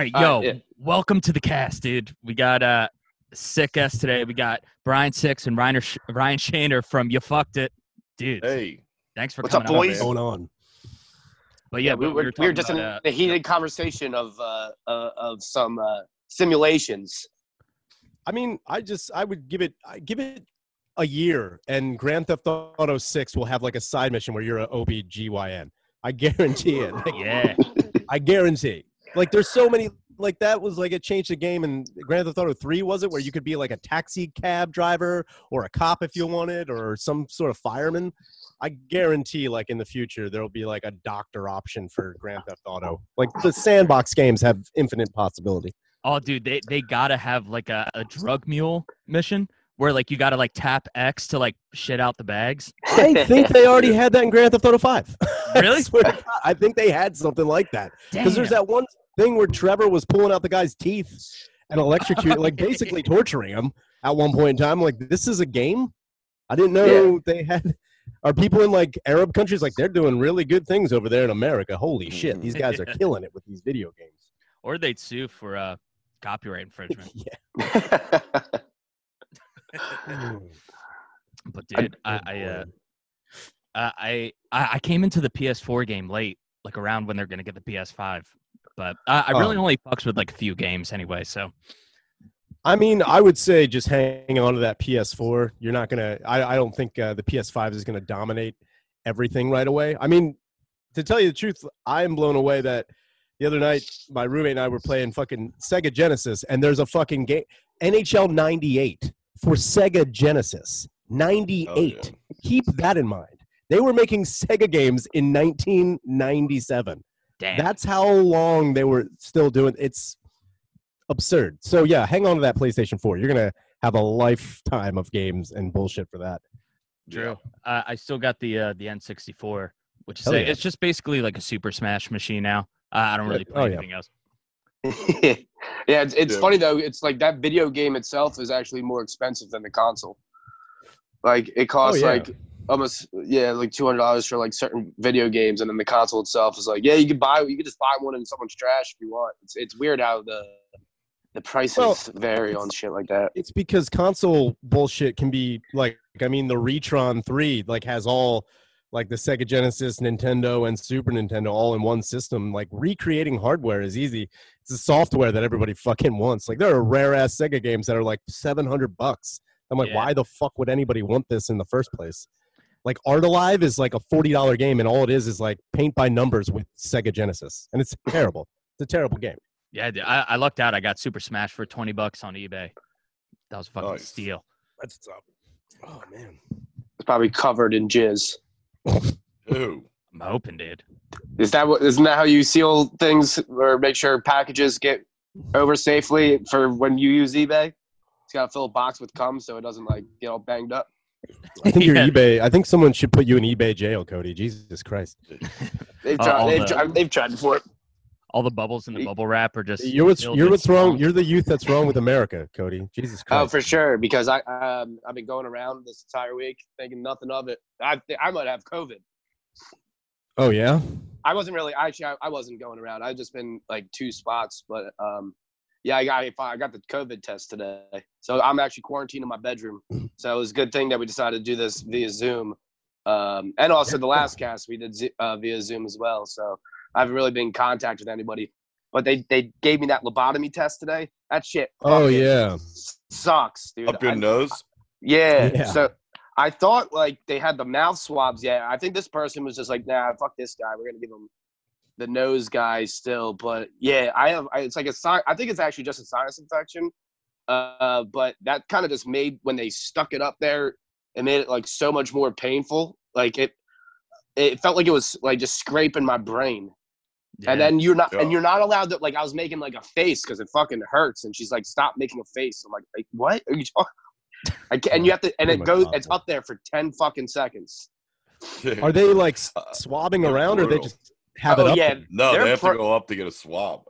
right, yo, yeah. Welcome to the cast, dude. We got a sick guest today. We got Brian Six and Ryan Shaner from You Fucked It. Dude, hey, thanks for coming. What's up, boys? What's going on? But yeah, we were just about, in the heated conversation of some simulations. I mean, I would give it a year, and Grand Theft Auto 6 will have like a side mission where you're an OBGYN. I guarantee it. Like, yeah, I guarantee. Like, there's so many. Like, that was like it changed the game in Grand Theft Auto 3, was it? Where you could be like a taxi cab driver or a cop if you wanted, or some sort of fireman. I guarantee, like, in the future, there'll be like a doctor option for Grand Theft Auto. Like, the sandbox games have infinite possibility. Oh, dude, they gotta have like a drug mule mission where like you gotta like tap X to like shit out the bags. I think they already had that in Grand Theft Auto 5. Really? I think they had something like that. Because there's that one thing where Trevor was pulling out the guy's teeth and electrocuting, like basically torturing him at one point in time. Like, this is a game? I didn't know they had. Are people in like Arab countries, like, they're doing really good things over there in America? Holy shit, these guys are killing it with these video games. Or they'd sue for copyright infringement. Yeah. But dude, I came into the PS4 game late, like around when they're gonna get the PS5. But I really only fucks with like a few games anyway. So, I mean, I would say just hang on to that PS4. You're not gonna. I don't think the PS5 is gonna dominate everything right away. I mean, to tell you the truth, I'm blown away that the other night my roommate and I were playing fucking Sega Genesis, and there's a fucking game, NHL 98 for Sega Genesis. 98. Oh, yeah. Keep that in mind. They were making Sega games in 1997. Damn. That's how long they were still doing. It's absurd. So yeah, hang on to that PlayStation 4. You're gonna have a lifetime of games and bullshit for that. True. I still got the N64, which is it's just basically like a Super Smash machine now. I don't really play anything else. Yeah, it's funny though. It's like that video game itself is actually more expensive than the console. Like, it costs like almost like $200 for like certain video games, and then the console itself is like, you can just buy one in someone's trash if you want. It's weird how the prices vary on shit like that. It's because console bullshit can be like, I mean, the Retron 3 like has all like the Sega Genesis, Nintendo, and Super Nintendo all in one system. Like, recreating hardware is easy. It's the software that everybody fucking wants. Like, there are rare ass Sega games that are like $700. I'm like, why the fuck would anybody want this in the first place? Like, Art Alive is like a $40 game, and all it is like paint by numbers with Sega Genesis, and it's terrible. It's a terrible game. Yeah, dude, I lucked out. I got Super Smash for $20 on eBay. That was a fucking steal. That's tough. Oh man, it's probably covered in jizz. Ooh. I'm hoping, dude. Isn't that how you seal things or make sure packages get over safely for when you use eBay? It's got to fill a box with cum so it doesn't like get all banged up. I think your eBay. I think someone should put you in eBay jail, Cody. Jesus Christ. They've tried before. All the bubbles in the bubble wrap are just. You're what's wrong. You're the youth that's wrong with America, Cody. Jesus Christ. Oh, for sure. Because I've been going around this entire week thinking nothing of it. I might have COVID. Oh yeah. I wasn't going around. I've just been like two spots, but I got the COVID test today. So I'm actually quarantined in my bedroom. So it was a good thing that we decided to do this via Zoom, and also the last cast we did via Zoom as well. So. I haven't really been in contact with anybody, but they gave me that lobotomy test today. That shit. Oh yeah, sucks, dude. Up your nose. Yeah. So I thought like they had the mouth swabs. Yeah, I think this person was just like, nah, fuck this guy. We're gonna give him the nose guy still. But yeah, it's like a sign. I think it's actually just a sinus infection. But that kind of just made when they stuck it up there, it made it like so much more painful. Like it felt like it was like just scraping my brain. Yeah. And then you're not allowed to, like, I was making like a face because it fucking hurts, and she's like, "Stop making a face." I'm like "What are you talking?" And you have to, and it goes, it's up there for 10 fucking seconds. Are they like swabbing around, brutal. Or they just have it up? Yeah, no, they have to go up to get a swab.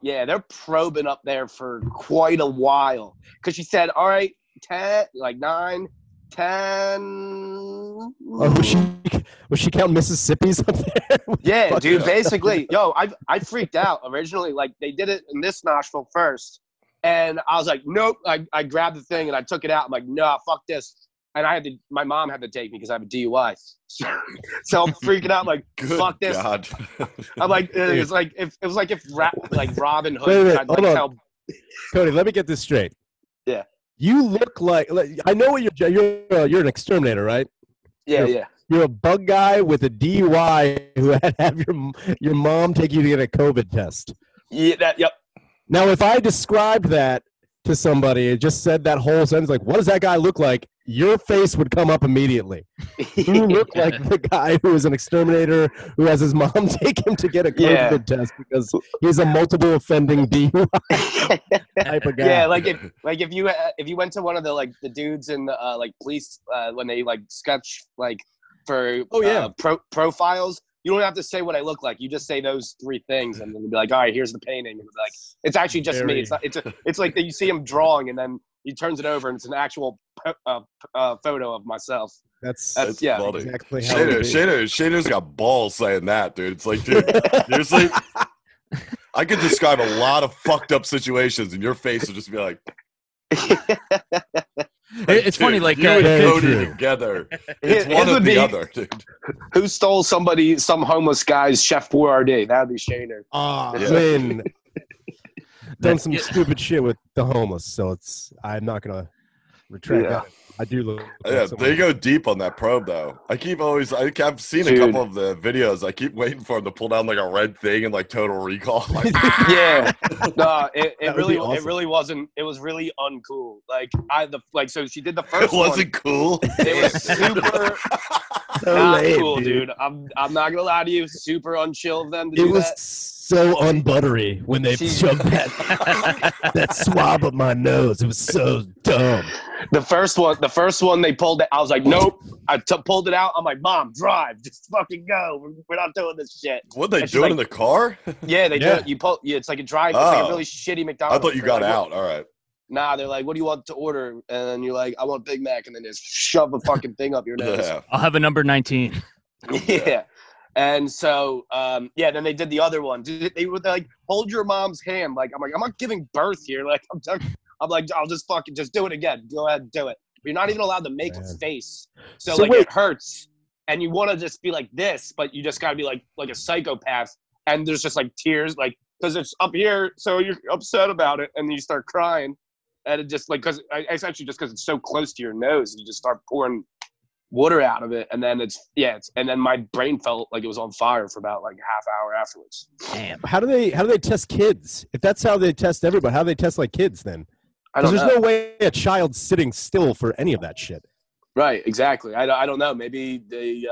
Yeah, they're probing up there for quite a while because she said, "All right, 10, like 9." 10. Oh, was she count Mississippi's up there? Yeah, dude, up. Basically. Yo, I freaked out originally. Like, they did it in this nostril first. And I was like, nope. I grabbed the thing and I took it out. I'm like, nah, fuck this. And I had to, my mom had to take me because I have a DUI. So I'm freaking out, I'm like, good fuck this. God. I'm like, it was like if Robin Hood. Wait, hold on. Cody, let me get this straight. Yeah. You look like, I know what you're an exterminator, right? Yeah, yeah. You're a bug guy with a DUI who had to have your mom take you to get a COVID test. Yeah, yep. Now, if I described that to somebody and just said that whole sentence, like, what does that guy look like? Your face would come up immediately. You look like the guy who is an exterminator who has his mom take him to get a COVID test because he's a multiple offending DUI type of guy. Yeah, like if you went to one of the the dudes in the like police when they sketch for profiles, you don't have to say what I look like. You just say those three things, and then they'll be like, "All right, here's the painting." And like, it's actually just me. It's not, it's like you see him drawing, and then he turns it over, and it's an actual photo of myself. That's yeah, funny. Exactly. Shaner's got balls saying that, dude. It's like, dude, seriously, I could describe a lot of fucked up situations, and your face will just be like. It's dude, funny, like you and Cody together. It's one or the other, dude. Who stole some homeless guy's Chef Boyardee? That'd be Shaner. Man, done some stupid shit with the homeless, so I'm not gonna retract that. I do look. Yeah, they go deep on that probe, though. I've seen a couple of the videos. I keep waiting for him to pull down a red thing and Total Recall. Yeah, no, it really, awesome. It really wasn't. It was really uncool. So she did the first. It wasn't cool. It was super cool, dude. I'm not gonna lie to you. Super unchill of them to do that. It was so unbuttery when they shoved that swab up my nose. It was so dumb. The first one they pulled it. I was like, nope. I pulled it out. I'm like, Mom, drive. Just fucking go. We're not doing this shit. What they do in the car? Yeah, they do it. You pull. Yeah, it's like a drive. It's like a really shitty McDonald's. I thought you got out. All right. Nah, they're like, what do you want to order? And you're like, I want Big Mac. And then just shove a fucking thing up your nose. Yeah. I'll have a number 19. Yeah. And so, then they did the other one. They were like, hold your mom's hand. Like, I'm like, I'm not giving birth here. Like, I'm like, I'll just fucking just do it again. Go ahead and do it. You're not even allowed to make a face. So like, wait. It hurts. And you want to just be like this, but you just got to be like a psychopath. And there's just tears, because it's up here. So you're upset about it. And then you start crying. And it just because essentially just because it's so close to your nose, you just start pouring water out of it, and then and then my brain felt like it was on fire for about half hour afterwards. Damn. How do they test kids? If that's how they test everybody, how do they test kids then? I don't know. There's no way a child's sitting still for any of that shit. Right. Exactly. I don't know. Maybe they.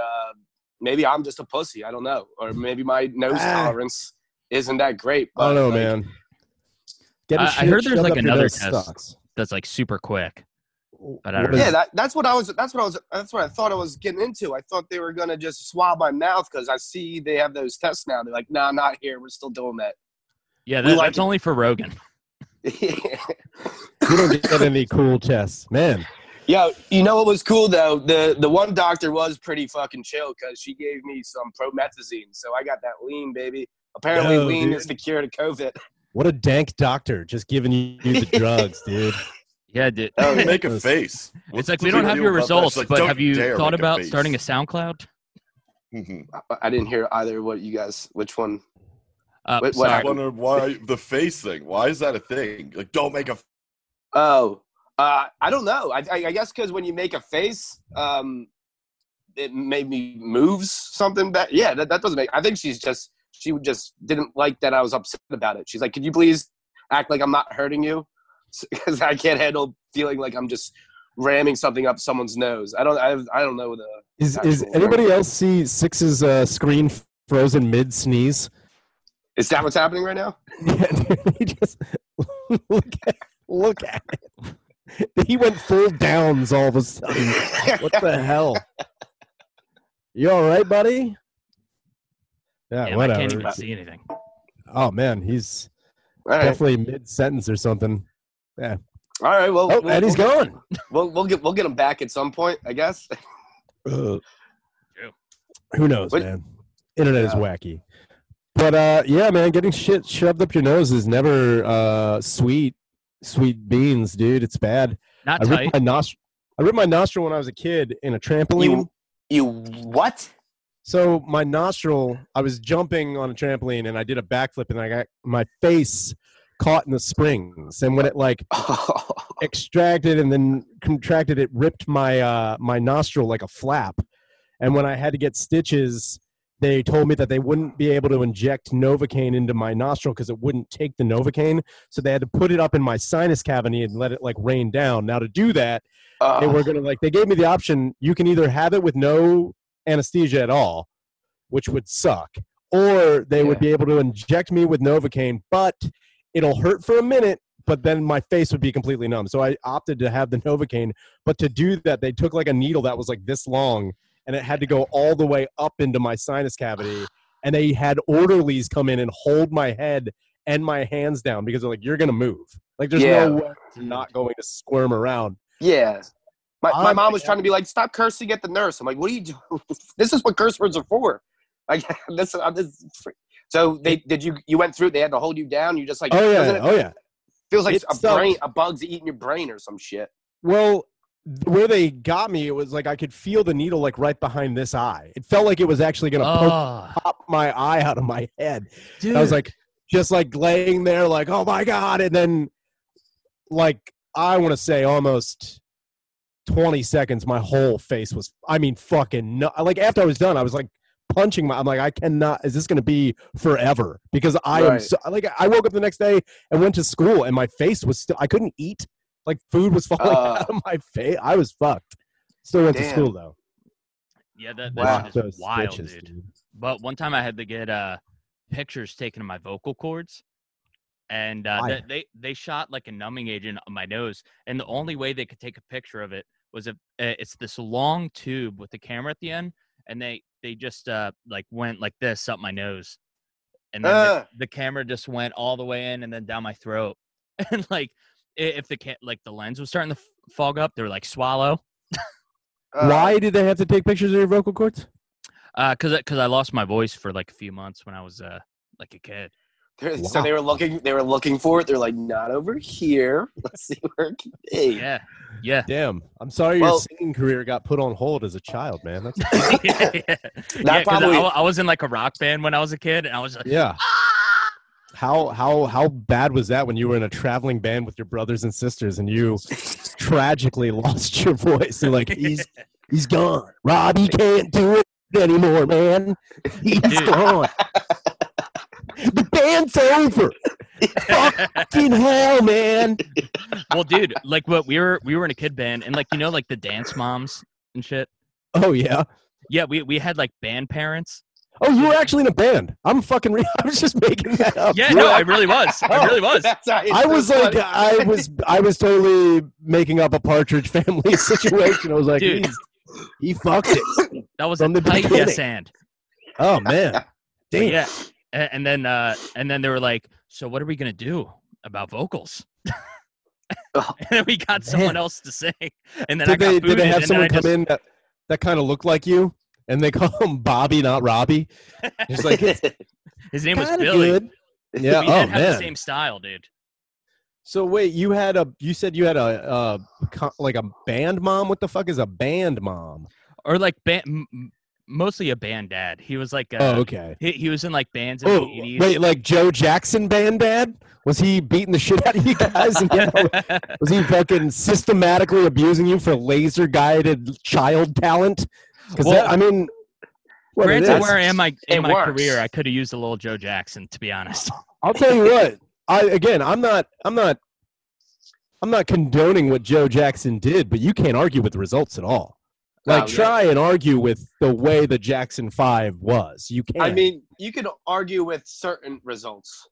Maybe I'm just a pussy. I don't know. Or maybe my nose tolerance isn't that great. But, I don't know, man. I heard there's another test that's super quick. But that's what I thought I was getting into. I thought they were gonna just swab my mouth because I see they have those tests now. They're like, nah, not here. We're still doing that. Yeah, that's only for Rogan. Yeah. You don't get any cool tests, man. Yeah, you know what was cool though? The one doctor was pretty fucking chill because she gave me some promethazine, so I got that lean, baby. Apparently, lean is the cure to COVID. What a dank doctor just giving you the drugs, dude. Yeah, dude. Oh, make a face. It's we don't have your results, but have you thought about starting a SoundCloud? I didn't hear either what you guys, which one? What I wonder why the face thing. Why is that a thing? Don't make a face. Oh, I don't know. I guess because when you make a face, it maybe moves something back. Yeah, that doesn't make – I think she just didn't like that I was upset about it. She's like, could you please act like I'm not hurting you? Because I can't handle feeling like I'm just ramming something up someone's nose. I don't know the. Is anybody else see Six's screen frozen mid sneeze? Is that what's happening right now? Yeah, dude, just look at it. He went full downs all of a sudden. What the hell? You all right, buddy? Yeah, whatever. I can't even see anything. Oh man, he's definitely mid sentence or something. Yeah, All right. Well, oh, and he's going. We'll get him back at some point, I guess. Who knows, man? Internet is wacky. But yeah, man, getting shit shoved up your nose is never sweet beans, dude. It's bad. Not tight. I ripped my nostril when I was a kid in a trampoline. You what? So my nostril, I was jumping on a trampoline and I did a backflip and I got my face caught in the springs, and when it like extracted and then contracted, it ripped my my nostril like a flap. And when I had to get stitches, they told me that they wouldn't be able to inject Novocaine into my nostril because it wouldn't take the Novocaine. So they had to put it up in my sinus cavity and let it like rain down. Now to do that, they were going to like, they gave me the option. You can either have it with no anesthesia at all, which would suck, or they would be able to inject me with Novocaine, but it'll hurt for a minute, but then my face would be completely numb. So I opted to have the Novocaine, but to do that, they took like a needle that was like this long, and it had to go all the way up into my sinus cavity. And they had orderlies come in and hold my head and my hands down because they're like, you're going to move. Like, there's no way you're not going to squirm around. Yeah. My mom was trying to be like, stop cursing at the nurse. I'm like, what are you doing? This is what curse words are for. Like, this. So you went through, they had to hold you down. You just like, feels like a bug's eating your brain or some shit. Well, where they got me, it was like I could feel the needle like right behind this eye. It felt like it was actually going to pop my eye out of my head. I was like, just like laying there like, oh my God. And then like, I want to say almost 20 seconds, my whole face was, I mean, fucking no. Like after I was done, I was like punching I'm like, I cannot, is this going to be forever? Because I am so, like, I woke up the next day and went to school and my face was still, I couldn't eat. Like, food was falling out of my face. I was fucked. Still went to school, though. Yeah, that is wild, dude. But one time I had to get pictures taken of my vocal cords. And they shot, like, a numbing agent on my nose. And the only way they could take a picture of it was if it's this long tube with the camera at the end. And they just, like, went like this up my nose. And then the camera just went all the way in and then down my throat. And, like... If the lens was starting to fog up, they were like, swallow. Why did they have to take pictures of your vocal cords? Because I lost my voice for like a few months when I was like a kid. Wow. So they were looking. They were looking for it. They're like, not over here. Let's see where it can be. Yeah. Yeah. Damn. I'm sorry your singing career got put on hold as a child, man. That's probably. I was in like a rock band when I was a kid, and I was like, How bad was that when you were in a traveling band with your brothers and sisters and you tragically lost your voice and like he's gone. Robbie can't do it anymore, man. He's gone. The band's over. Fucking hell, man. Well, dude, like what we were in a kid band and like you know like the dance moms and shit. Oh yeah. Yeah, we had like band parents. Oh, you were actually in a band. I was just making that up. Yeah, no, I really was. I was totally making up a Partridge Family situation. I was like, dude, he fucked it. That was from the tight yes and. Oh man, damn. Yeah, and then they were like, so what are we gonna do about vocals? And then we got someone else to sing. And then did they have someone come in that kind of looked like you? And they call him Bobby, not Robbie. He's like, his name was Billy. Good. Yeah, we didn't have the same style, dude. So wait, you said you had a band mom. What the fuck is a band mom? Or like mostly a band dad. He was like, okay. He was in like bands in the 80s. Wait, like Joe Jackson band dad? Was he beating the shit out of you guys? Was he fucking systematically abusing you for laser guided child talent? Because granted, where I am in my career, I could have used a little Joe Jackson, to be honest. I'll tell you what. I'm not condoning what Joe Jackson did, but you can't argue with the results at all. Like, try and argue with the way the Jackson 5 was. You can't. I mean, you could argue with certain results.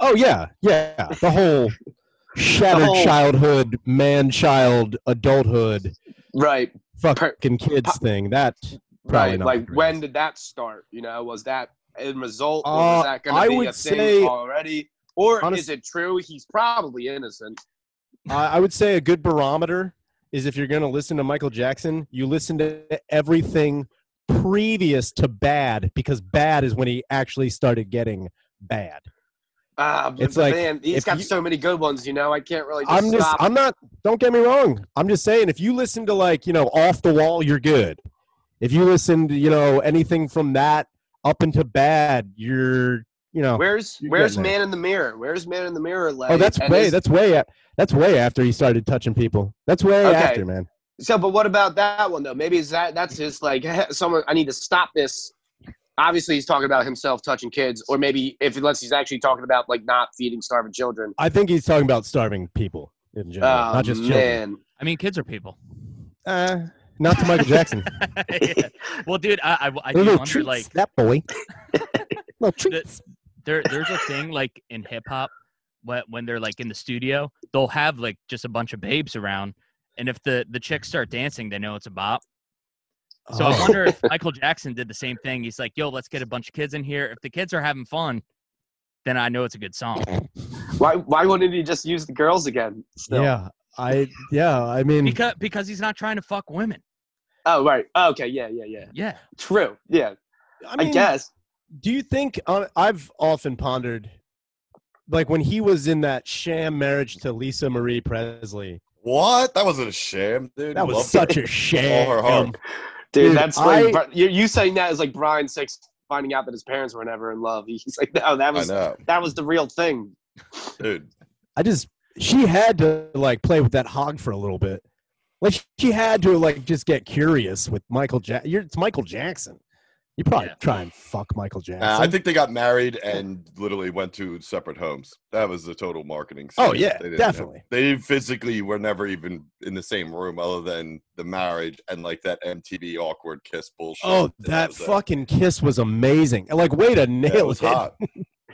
Oh yeah. The whole shattered childhood, man-child, adulthood. Right. Fucking kids thing. That probably not. Like, when did that start? You know, was that in result? Or was that going to be a thing already? Or is it true? He's probably innocent. I would say a good barometer is if you're going to listen to Michael Jackson, you listen to everything previous to Bad, because Bad is when he actually started getting bad. It's like, man, he's got so many good ones, you know, I can't really just stop. I'm not, don't get me wrong. I'm just saying, if you listen to, like, you know, Off the Wall, you're good. If you listen to, you know, anything from that up into Bad, you're, you know. Where's Man in the Mirror? Where's Man in the Mirror? Like, oh, that's way after he started touching people. That's way after, man. So, but what about that one though? Maybe that's just like, someone, I need to stop this. Obviously, he's talking about himself touching kids, or maybe unless he's actually talking about, like, not feeding starving children. I think he's talking about starving people in general, not just children. I mean, kids are people. Not to Michael Jackson. Yeah. Well, dude, I do wonder, treats, like, that boy. Little treats. There's a thing, like, in hip hop when they're, like, in the studio, they'll have, like, just a bunch of babes around, and if the chicks start dancing, they know it's a bop. So I wonder if Michael Jackson did the same thing. He's like, yo, let's get a bunch of kids in here. If the kids are having fun, then I know it's a good song. Why wouldn't he just use the girls again? Still? Yeah, I mean. Because he's not trying to fuck women. Oh, right. Oh, okay, yeah. Yeah. True, yeah. I mean, I guess. Do you think, I've often pondered, like, when he was in that sham marriage to Lisa Marie Presley. What? That wasn't a sham, dude. That was such a sham. All her heart. Dude, that's like you saying that is like Brian Six finding out that his parents were never in love. He's like, no, that was the real thing. Dude, she had to like play with that hog for a little bit. Like she had to like just get curious with Michael Jackson. It's Michael Jackson. You probably try and fuck Michael Jackson. I think they got married and literally went to separate homes. That was the total marketing scene. Oh yeah, definitely. They physically were never even in the same room other than the marriage and like that MTV awkward kiss bullshit. Oh, that fucking kiss was amazing. And like, way to nail it. Was hot. I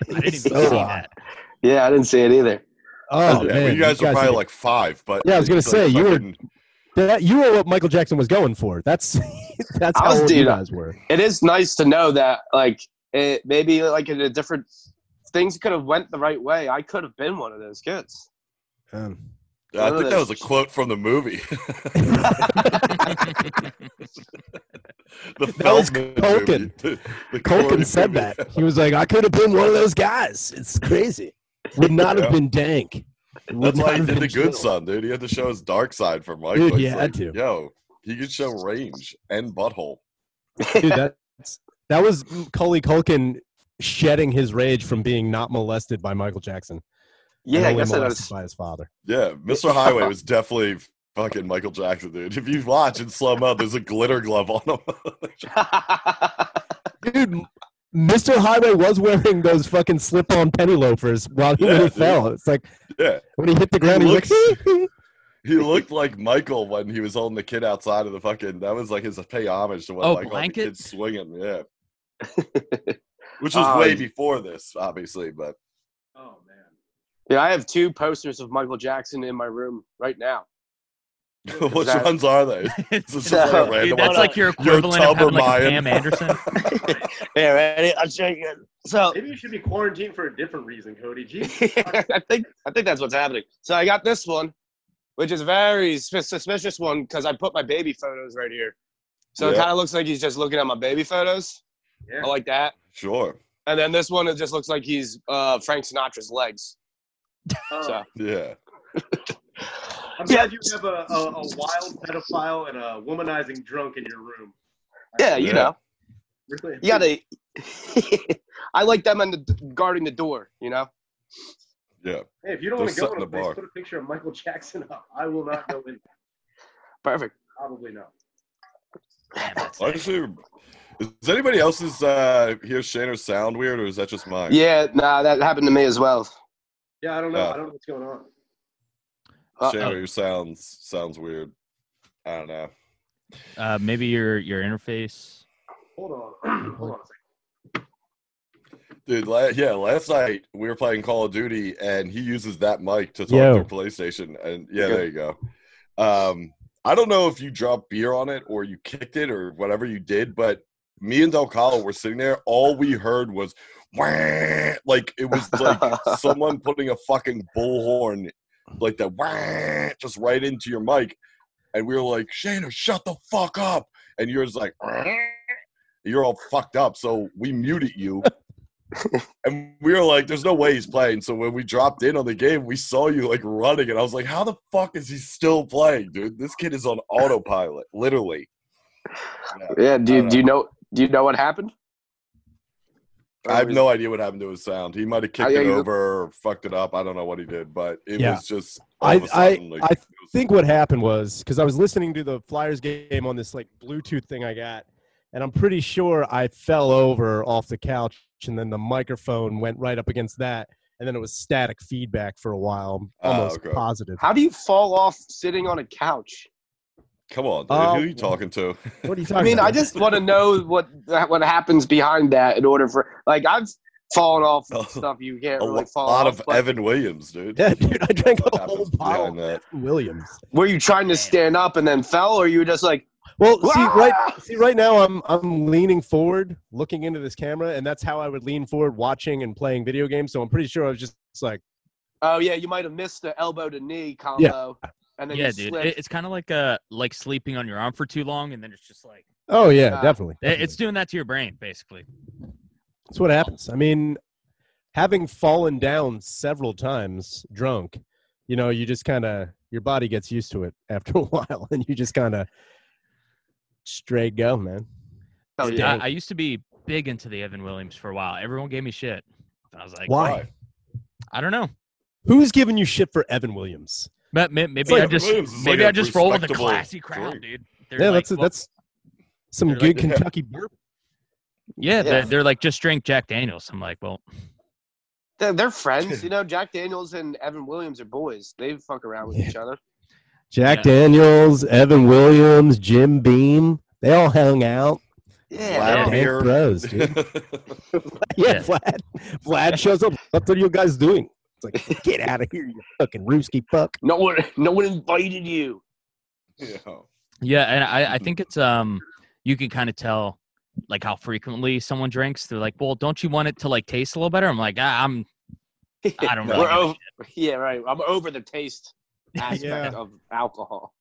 didn't even see that. Yeah, I didn't see it either. Oh man, well, you guys were probably like five, but yeah, I was gonna say you were. You were what Michael Jackson was going for. That's how old you guys were. It is nice to know that, like, it, maybe like in a different things could have went the right way. I could have been one of those kids. I think that was a quote from the movie. That was Culkin. Culkin said that. He was like, I could have been one of those guys. It's crazy. Would not have been dank. That's why he did The Good Son, dude. He had to show his dark side for Michael. Dude, yeah, like, yo, he could show range and butthole. Dude, that was Macaulay Culkin shedding his rage from being not molested by Michael Jackson. Yeah, I guess that was by his father. Yeah, Mr. Highway was definitely fucking Michael Jackson, dude. If you watch in slow mo, there's a glitter glove on him. Dude, Mr. Highway was wearing those fucking slip-on penny loafers while he really fell. It's like, when he hit the ground, he looked like Michael when he was holding the kid outside of the fucking. That was like his pay homage to what Michael had the kid swinging. Yeah, which was way before this, obviously. But oh man, yeah, I have two posters of Michael Jackson in my room right now. Which ones are they? Dude, that's like your equivalent of having like Pam Anderson. Yeah, ready? I'll show you. So maybe you should be quarantined for a different reason, Cody. I think that's what's happening. So I got this one, which is a very suspicious one because I put my baby photos right here. So it kind of looks like he's just looking at my baby photos. Yeah. I like that. Sure. And then this one, it just looks like he's Frank Sinatra's legs. So. Yeah. I'm glad you have a wild pedophile and a womanizing drunk in your room. Yeah, you know. Really? Yeah, I like them on guarding the door, you know? Yeah. Hey, if you don't want to go in the place, put a picture of Michael Jackson up. I will not go in there. Perfect. Probably not. Actually, is anybody else's hear Shaner's sound weird, or is that just mine? Yeah, nah, that happened to me as well. Yeah, I don't know. I don't know what's going on. Shaner, your sounds weird. I don't know. Maybe your interface. Hold on a second. Dude, last night we were playing Call of Duty, and he uses that mic to talk to PlayStation. And there you go. I don't know if you dropped beer on it or you kicked it or whatever you did, but me and Del Calo were sitting there. All we heard was, like, it was like someone putting a fucking bullhorn like that wah, just right into your mic. And we were like, Shaner, shut the fuck up. And you're just like, you're all fucked up. So we muted you. And we were like, there's no way he's playing. So when we dropped in on the game, we saw you like running. And I was like, how the fuck is he still playing, dude? This kid is on autopilot, literally. Yeah. Do you know what happened? I have no idea what happened to his sound. He might have kicked it over or fucked it up. I don't know what he did, but it was just all of a sudden, like, I think what happened was, because I was listening to the Flyers game on this like Bluetooth thing I got, and I'm pretty sure I fell over off the couch, and then the microphone went right up against that, and then it was static feedback for a while. I'm almost positive. How do you fall off sitting on a couch? Come on, dude. Who are you talking to? What are you talking about? I mean, I just want to know what happens behind that in order for – like, I've fallen off stuff you can't really fall off. A lot of Evan Williams, dude. Yeah, dude, I drank a whole bottle of Evan Williams. Were you trying to stand up and then fell, or you were just like – Well, right now I'm leaning forward, looking into this camera, and that's how I would lean forward watching and playing video games. So I'm pretty sure I was just like – Oh, yeah, you might have missed the elbow-to-knee combo. Yeah. And then it's kind of like sleeping on your arm for too long, and then it's just like definitely. It's doing that to your brain, basically. That's what happens. I mean, having fallen down several times drunk, you know, you just kind of your body gets used to it after a while, and you just kind of straight go, man. Oh, yeah. I used to be big into the Evan Williams for a while. Everyone gave me shit. I was like, why? I don't know. Who's giving you shit for Evan Williams? But maybe I just roll with the classy crowd, dude. That's some good Kentucky bourbon. Yeah, they're like, just drink Jack Daniels. I'm like, well, they're friends, you know. Jack Daniels and Evan Williams are boys. They fuck around with each other. Jack Daniels, Evan Williams, Jim Beam, they all hung out. Yeah, Vlad Bros, dude. Vlad shows up. What are you guys doing? It's like, get out of here, you fucking roosty fuck. No one invited you. Yeah, and I think it's you can kind of tell like how frequently someone drinks. They're like, well, don't you want it to like taste a little better? I'm like, I don't really know. Yeah, right. I'm over the taste aspect of alcohol.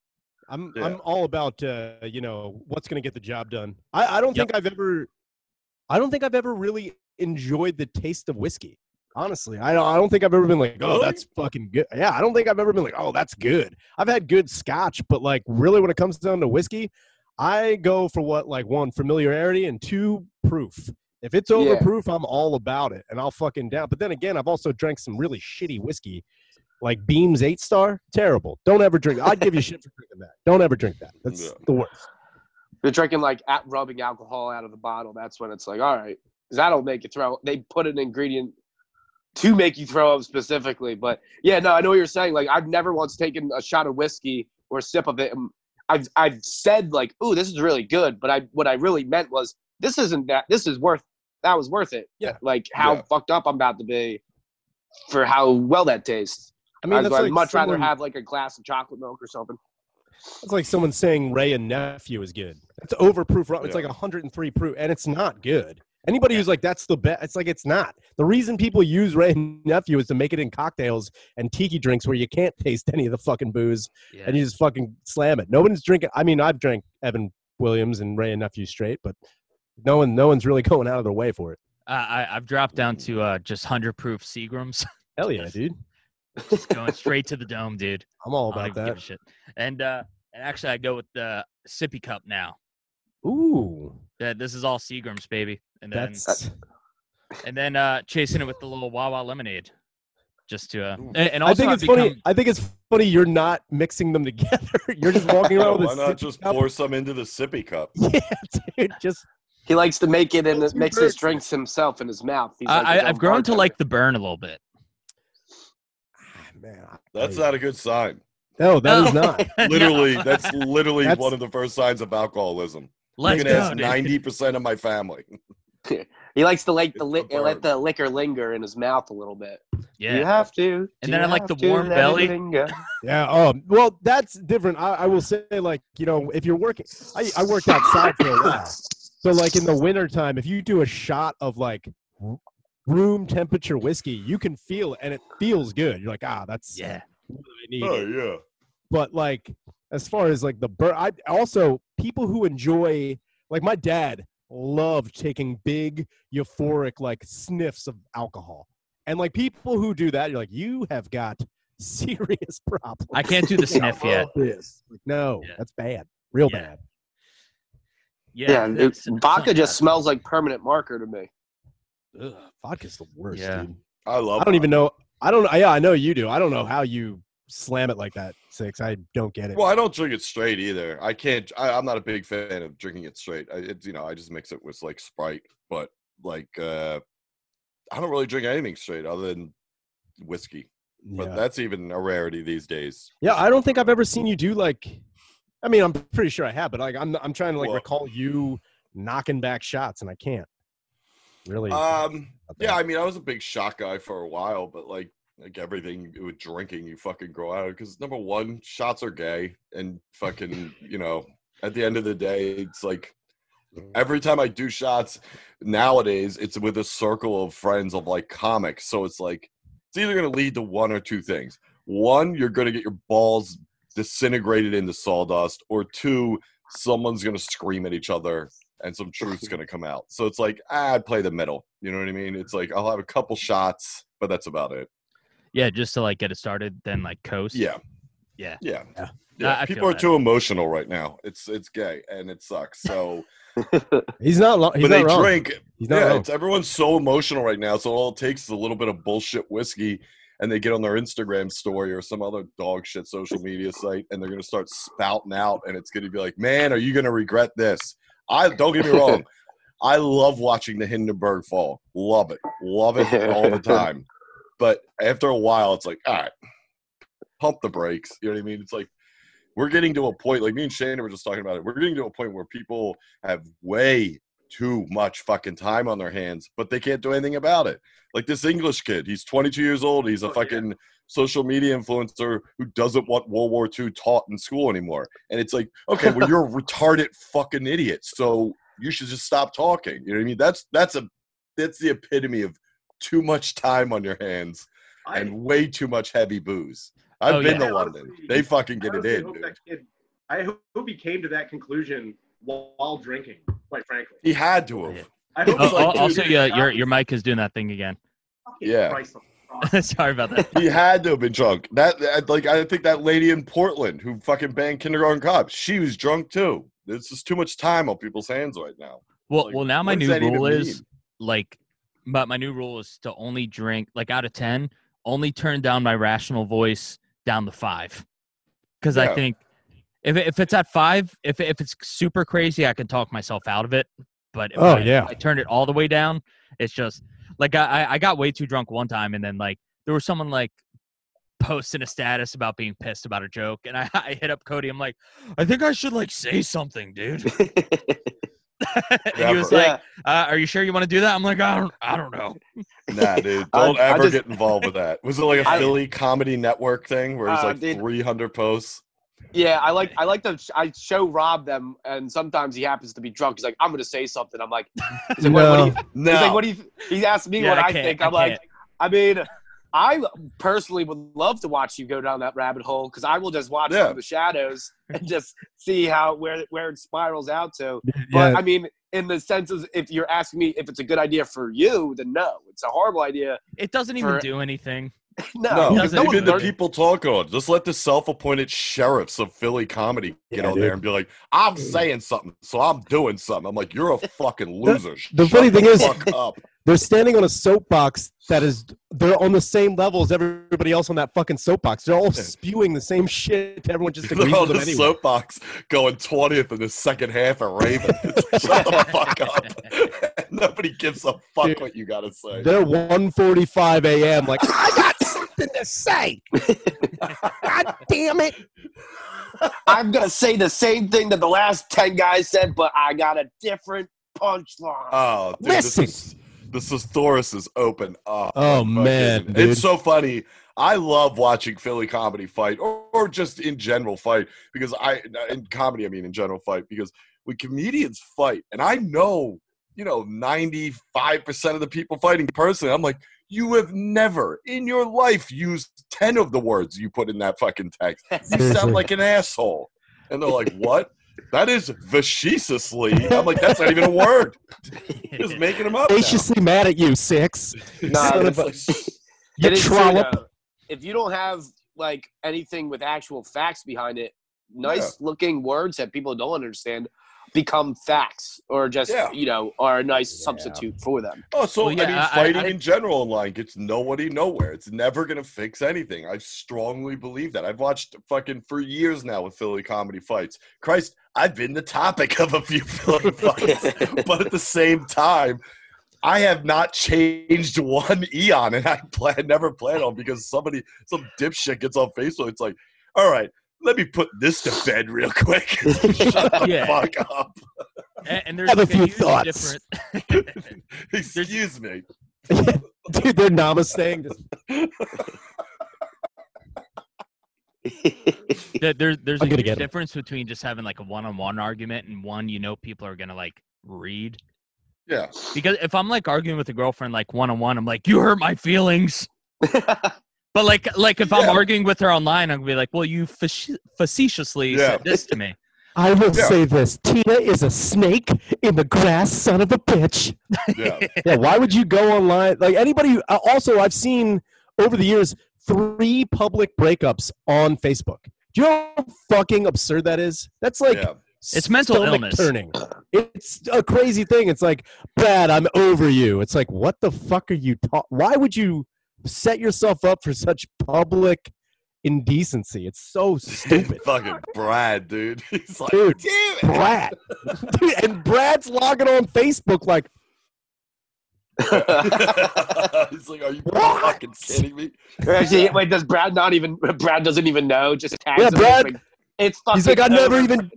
I'm all about you know, what's gonna get the job done. I don't think I've ever really enjoyed the taste of whiskey. Honestly, I don't think I've ever been like, oh, that's fucking good. Yeah, I don't think I've ever been like, oh, that's good. I've had good scotch, but, like, really when it comes down to whiskey, I go for what, like, one, familiarity, and two, proof. If it's overproof, I'm all about it, and I'll fucking down. But then again, I've also drank some really shitty whiskey, like Beam's 8-Star. Terrible. Don't ever drink. I'd give you shit for drinking that. Don't ever drink that. That's the worst. You're drinking, like, rubbing alcohol out of the bottle. That's when it's like, all right, because that'll make you throw. They put an ingredient to make you throw up specifically. But yeah, no, I know what you're saying. Like, I've never once taken a shot of whiskey or a sip of it. I've said like, "Ooh, this is really good," but what I really meant was, this isn't that. This is worth. That was worth it. Yeah. Like how fucked up I'm about to be for how well that tastes. I mean, I'd like much rather have like a glass of chocolate milk or something. It's like someone saying Ray and Nephew is good. It's overproof. It's like 103 proof, and it's not good. Anybody who's like, that's the best, it's like, it's not. The reason people use Ray and Nephew is to make it in cocktails and tiki drinks where you can't taste any of the fucking booze, and you just fucking slam it. Nobody's drinking. I mean, I've drank Evan Williams and Ray and Nephew straight, but no one's really going out of their way for it. I've dropped down to just 100-proof Seagrams. Hell yeah, dude. Just going straight to the dome, dude. I'm all about that. Give a shit. And actually, I go with the sippy cup now. Ooh. Yeah, this is all Seagrams, baby. And then chasing it with the little Wawa lemonade, just to. And also I think it's funny you're not mixing them together. You're just walking around with. Why not just pour some into the sippy cup? Yeah, dude. Just he likes to make it and mix his drinks himself in his mouth. He's like I've grown to like the burn a little bit. Man, that's not a good sign. No, that is not. Literally, that's one of the first signs of alcoholism. Let's go, ask 90% of my family. He likes to let the liquor linger in his mouth a little bit. Yeah, you have to. And then I like the warm belly. Yeah. Well, that's different. I will say, like, you know, if you're working, I worked outside for a while, so like in the wintertime, if you do a shot of like room temperature whiskey, you can feel it, and it feels good. You're like, ah, that's more than I need. Oh yeah. But like, as far as like the I also people who enjoy, like my dad loved taking big euphoric like sniffs of alcohol, and like people who do that, you're like, you have got serious problems. I can't do the sniff yet. Like, no, yeah. That's bad. Real bad. Yeah, vodka just smells like permanent marker to me. Ugh, vodka's the worst, dude. I love. I don't even know. I don't. Yeah, I know you do. I don't know how you slam it like that, Six. I don't get it. Well, I don't drink it straight either. I can't. I'm not a big fan of drinking it straight. You know, I just mix it with like Sprite, but like I don't really drink anything straight other than whiskey. But that's even a rarity these days. Yeah, I don't think I've ever seen you do like. I mean, I'm pretty sure I have, but like I'm trying to like recall you knocking back shots, and I can't. Really? Yeah, I mean, I was a big shot guy for a while, but like everything with drinking, you fucking grow out of it. Because number one, shots are gay, and fucking, you know, at the end of the day, it's like every time I do shots nowadays, it's with a circle of friends of like comics. So it's like it's either going to lead to one or two things. One, you're going to get your balls disintegrated into sawdust, or two, someone's going to scream at each other. And some truth's going to come out. So it's like, I'd play the middle. You know what I mean? It's like, I'll have a couple shots, but that's about it. Yeah, just to, like, get it started, then, like, coast. Yeah. People are too emotional right now. It's gay, and it sucks. So He's not wrong. Everyone's so emotional right now, so all it takes is a little bit of bullshit whiskey, and they get on their Instagram story or some other dog shit social media site, and they're going to start spouting out, and it's going to be like, man, are you going to regret this? Don't get me wrong. I love watching the Hindenburg fall. Love it all the time. But after a while, it's like, all right, pump the brakes. You know what I mean? It's like we're getting to a point, like me and Shane were just talking about it. We're getting to a point where people have way too much fucking time on their hands, but they can't do anything about it. Like this English kid, he's 22 years old. He's a fucking social media influencer who doesn't want World War II taught in school anymore. And it's like, okay, well, you're a retarded fucking idiot, so you should just stop talking. You know what I mean? That's the epitome of too much time on your hands and way too much heavy booze. I've been to London. They fucking get it in. I hope he came to that conclusion while drinking, quite frankly. He had to have. I hope your mic is doing that thing again. Yeah. Sorry about that. He had to have been drunk. I think that lady in Portland who fucking banged kindergarten cops, she was drunk too. There's just too much time on people's hands right now. Well, now my new rule is my new rule is to only drink like out of 10, only turn down my rational voice down to 5, because I think if it's at 5, if it's super crazy, I can talk myself out of it. But if I turned it all the way down, it's just. Like, I got way too drunk one time, and then, like, there was someone, like, posting a status about being pissed about a joke, and I hit up Cody. I'm like, I think I should, like, say something, dude. And he was like, are you sure you want to do that? I'm like, I don't know. Nah, dude, don't ever get involved with that. Was it, like, a Philly Comedy Network thing where it was, like, 300 posts? Yeah, I show Rob them, and sometimes he happens to be drunk. He's like, I'm going to say something. I'm like, he's like, he asked me what I think. I personally would love to watch you go down that rabbit hole, because I will just watch from the shadows and just see where it spirals out to. But, I mean, in the sense of if you're asking me if it's a good idea for you, then no. It's a horrible idea. It doesn't even do anything. No, even the people talk on. Just let the self-appointed sheriffs of Philly comedy get on there and be like, I'm saying something, so I'm doing something. I'm like, you're a fucking loser. The funny thing is, they're standing on a soapbox they're on the same level as everybody else on that fucking soapbox. They're all spewing the same shit. Everyone just agrees with them anyway. Soapbox going 20th in the second half of Raven. Shut the fuck up. Nobody gives a fuck what you got to say. They're 1:45 a.m. like, I got something to say. God damn it. I'm going to say the same thing that the last 10 guys said, but I got a different punchline. Oh, dude, listen. The thesaurus is open up. Oh, man. Dude. It's so funny. I love watching Philly comedy fight or just in general fight because in general fight because when comedians fight, and I know, you know, 95% of the people fighting personally, I'm like, You have never in your life used 10 of the words you put in that fucking text. You sound like an asshole. And they're like, what? That is viciously. I'm like, that's not even a word. Just making them up. Viciously mad at you, Six. Nah, like, you trollop. If you don't have like anything with actual facts behind it, nice-looking words that people don't understand become facts, or just you know, are a nice substitute for them. Oh, so I mean, fighting in general online gets nobody nowhere. It's never gonna fix anything. I strongly believe that. I've watched fucking for years now with Philly comedy fights. Christ, I've been the topic of a few Philly fights, but at the same time, I have not changed one eon, and I never plan on because somebody, some dipshit gets on Facebook. It's like, all right, let me put this to bed real quick. Shut the fuck up. And there's have a few thoughts. Excuse me. Dude, they're namasteing. There's a huge difference between just having like a one-on-one argument and one, you know, people are going to like read. Yeah. Because if I'm like arguing with a girlfriend like one-on-one, I'm like, you hurt my feelings. But, like if I'm arguing with her online, I'm going to be like, well, you facetiously said this to me. I will say this. Tina is a snake in the grass, son of a bitch. Yeah. Why would you go online? Like, anybody – also, I've seen over the years 3 public breakups on Facebook. Do you know how fucking absurd that is? That's like it's mental illness. Turning. It's a crazy thing. It's like, Brad, I'm over you. It's like, what the fuck are you – why would you – set yourself up for such public indecency. It's so stupid. Fucking Brad, dude. He's like, dude, damn it. Brad. Dude, and Brad's logging on Facebook like. He's like, are you fucking kidding me? Actually, wait, does Brad not even, Brad doesn't even know? Just tags him. Brad. Like, it's fucking. He's like, I never even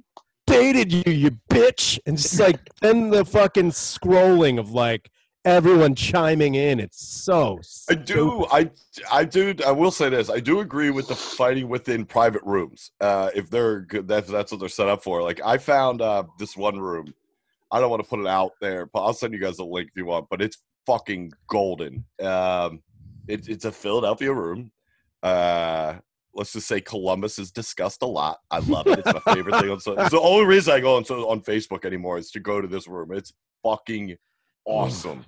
dated you, you bitch. And just like, then the fucking scrolling of like, everyone chiming in. It's so stupid. I will say this. I do agree with the fighting within private rooms. If they're good, that's what they're set up for. Like I found this one room. I don't want to put it out there, but I'll send you guys a link if you want. But it's fucking golden. It's a Philadelphia room. Let's just say Columbus is discussed a lot. I love it. It's my favorite thing. It's the only reason I go on Facebook anymore is to go to this room. It's fucking awesome.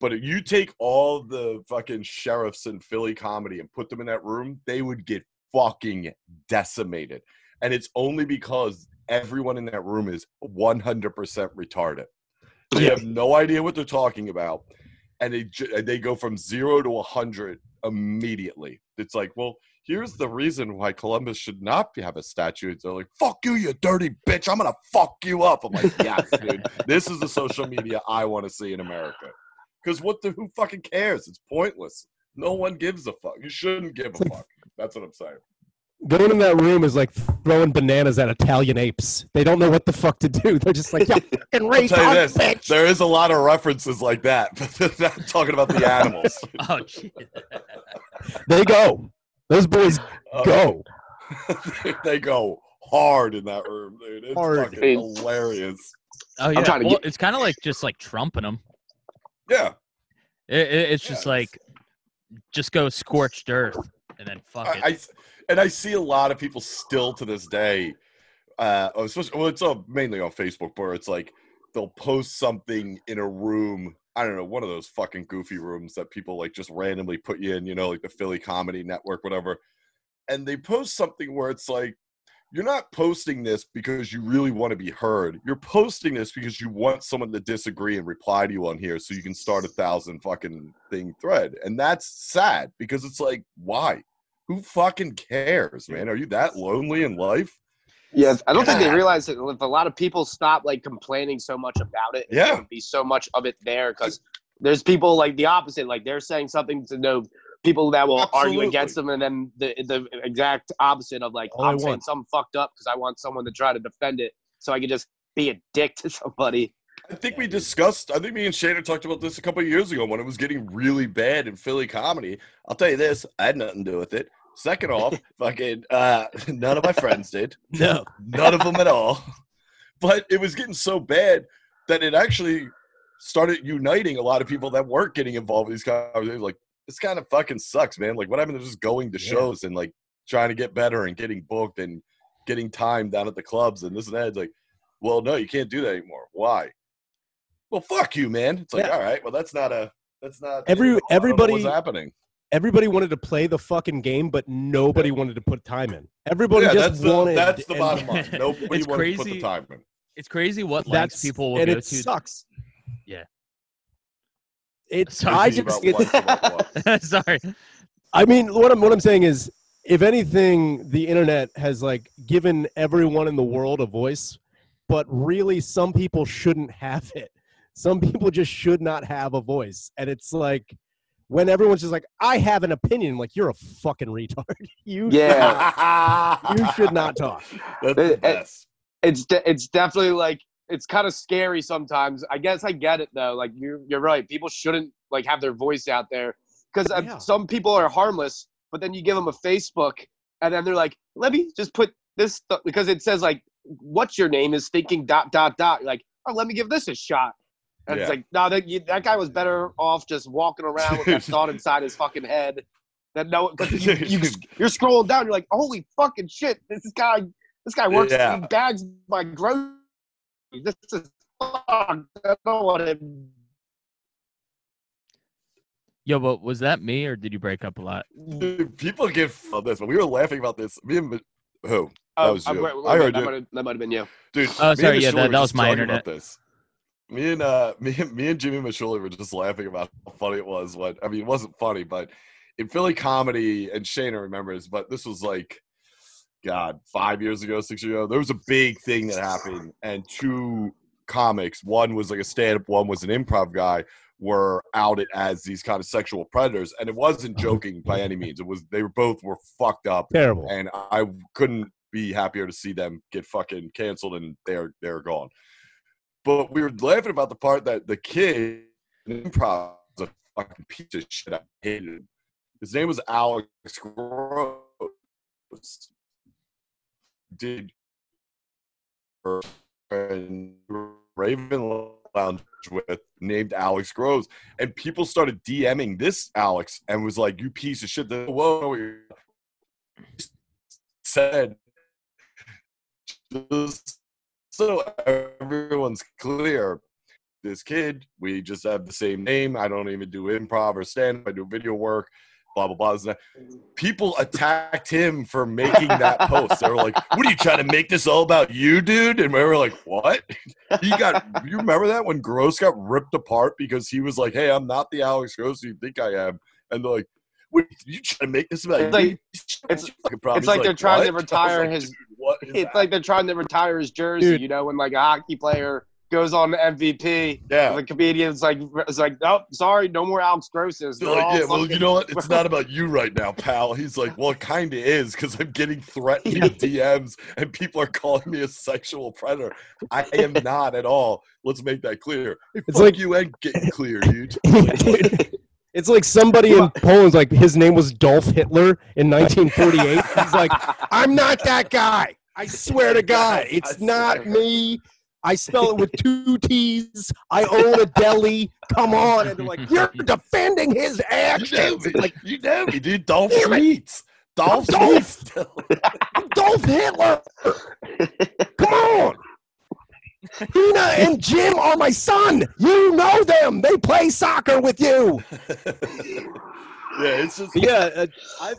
But if you take all the fucking sheriffs in Philly comedy and put them in that room, they would get fucking decimated. And it's only because everyone in that room is 100% retarded. They have no idea what they're talking about. And they go from 0 to 100 immediately. It's like, well, here's the reason why Columbus should not have a statue. They're like, fuck you, you dirty bitch. I'm going to fuck you up. I'm like, yes, dude. This is the social media I want to see in America. Because who fucking cares? It's pointless. No one gives a fuck. You shouldn't give a fuck. That's what I'm saying. Going in that room is like throwing bananas at Italian apes. They don't know what the fuck to do. They're just like, yeah, fucking rape on, bitch. There is a lot of references like that, but they're not talking about the animals. Oh, shit. They go. Those boys go. They go hard in that room, dude. It's fucking hilarious. Oh, yeah. It's kind of like just like trumping them. Yeah. It's just like, just go scorched earth and then fuck it. And I see a lot of people still to this day, especially, well, it's mainly on Facebook, where it's like they'll post something in a room. I don't know, one of those fucking goofy rooms that people like just randomly put you in, you know, like the Philly Comedy Network, whatever. And they post something where it's like, you're not posting this because you really want to be heard. You're posting this because you want someone to disagree and reply to you on here so you can start 1,000 fucking thing thread. And that's sad because it's like, why? Who fucking cares, man? Are you that lonely in life? Yes, I don't think they realize that if a lot of people stop like complaining so much about it, there would be so much of it there because there's people like the opposite, like they're saying something to people that will argue against them, and then the exact opposite of like I'm saying something fucked up because I want someone to try to defend it, so I can just be a dick to somebody. I think me and Shaner talked about this a couple of years ago when it was getting really bad in Philly comedy. I'll tell you this, I had nothing to do with it. Second off, fucking none of my friends did. No. None of them at all. But it was getting so bad that it actually started uniting a lot of people that weren't getting involved in these conversations. Like, this kind of fucking sucks, man. Like, what happened to just going to shows and, like, trying to get better and getting booked and getting time down at the clubs and this and that? It's like, well, no, you can't do that anymore. Why? Well, fuck you, man. It's like, all right, well, that's not everybody. What's happening? Everybody wanted to play the fucking game, but nobody wanted to put time in. Everybody just wanted. That's the bottom line. Nobody wanted to put the time in. It's crazy what lengths people will go to. It sucks. Yeah. It's sorry. I mean, what I'm saying is, if anything, the internet has like given everyone in the world a voice, but really some people shouldn't have it. Some people just should not have a voice. And it's like when everyone's just like, I have an opinion, like, you're a fucking retard. You should not talk. It's definitely like, it's kind of scary sometimes. I guess I get it though. Like you're right. People shouldn't like have their voice out there because some people are harmless, but then you give them a Facebook and then they're like, let me just put this because it says like, what's your name is thinking ... You're like, oh, let me give this a shot. And it's like, no, that guy was better off just walking around with that thought inside his fucking head. That you're scrolling down. You're like, holy fucking shit. This guy works and bags my groceries. This is fun. I don't want it. Yo, but was that me or did you break up a lot? Dude, people get on this, but we were laughing about this. Me and who? Oh, that was you. I heard you. That might have been you, dude. Oh, sorry. Yeah, that was my internet. This. Me and Jimmy Mashuli were just laughing about how funny it was. I mean, it wasn't funny, but in Philly comedy, and Shaner remembers, but this was like, God, 5 years ago, 6 years ago, there was a big thing that happened, and two comics, one was like a stand-up, one was an improv guy, were outed as these kind of sexual predators, and it wasn't joking by any means. It was they were both fucked up, terrible, and I couldn't be happier to see them get fucking canceled, and they're gone. But we were laughing about the part that the kid in improv was a fucking piece of shit. I hated him. His name was Alex Gross. Did Raven Lounge with named Alex Gross, and people started DMing this Alex and was like, "You piece of shit!" Whoa, said just so everyone's clear. This kid, we just have the same name. I don't even do improv or stand up. I do video work. Blah, blah, blah. People attacked him for making that post. They were like, what are you trying to make this all about you, dude? And we were like, what? You remember that when Gross got ripped apart because he was like, hey, I'm not the Alex Gross you think I am. And they're like, what, you trying to make this about you? It's like they're trying to retire his jersey, dude. You know, when like a hockey player goes on MVP. Yeah. The comedian's like, it's like, oh, sorry, no more Alex Grosses. Like, yeah, fucking... well, you know what? It's not about you right now, pal. He's like, well, it kind of is because I'm getting threatening DMs and people are calling me a sexual predator. I am not at all. Let's make that clear. It's like you ain't getting clear, dude. It's like somebody in Poland's like, his name was Dolph Hitler in 1948. He's like, I'm not that guy. I swear to God, it's not me. I spell it with two T's. I own a deli. Come on. And they're like, you're defending his actions. You know me, like, you know me, dude. Dolph Schmitz. I'm Dolph Hitler. Come on. Tina and Jim are my son. You know them. They play soccer with you. I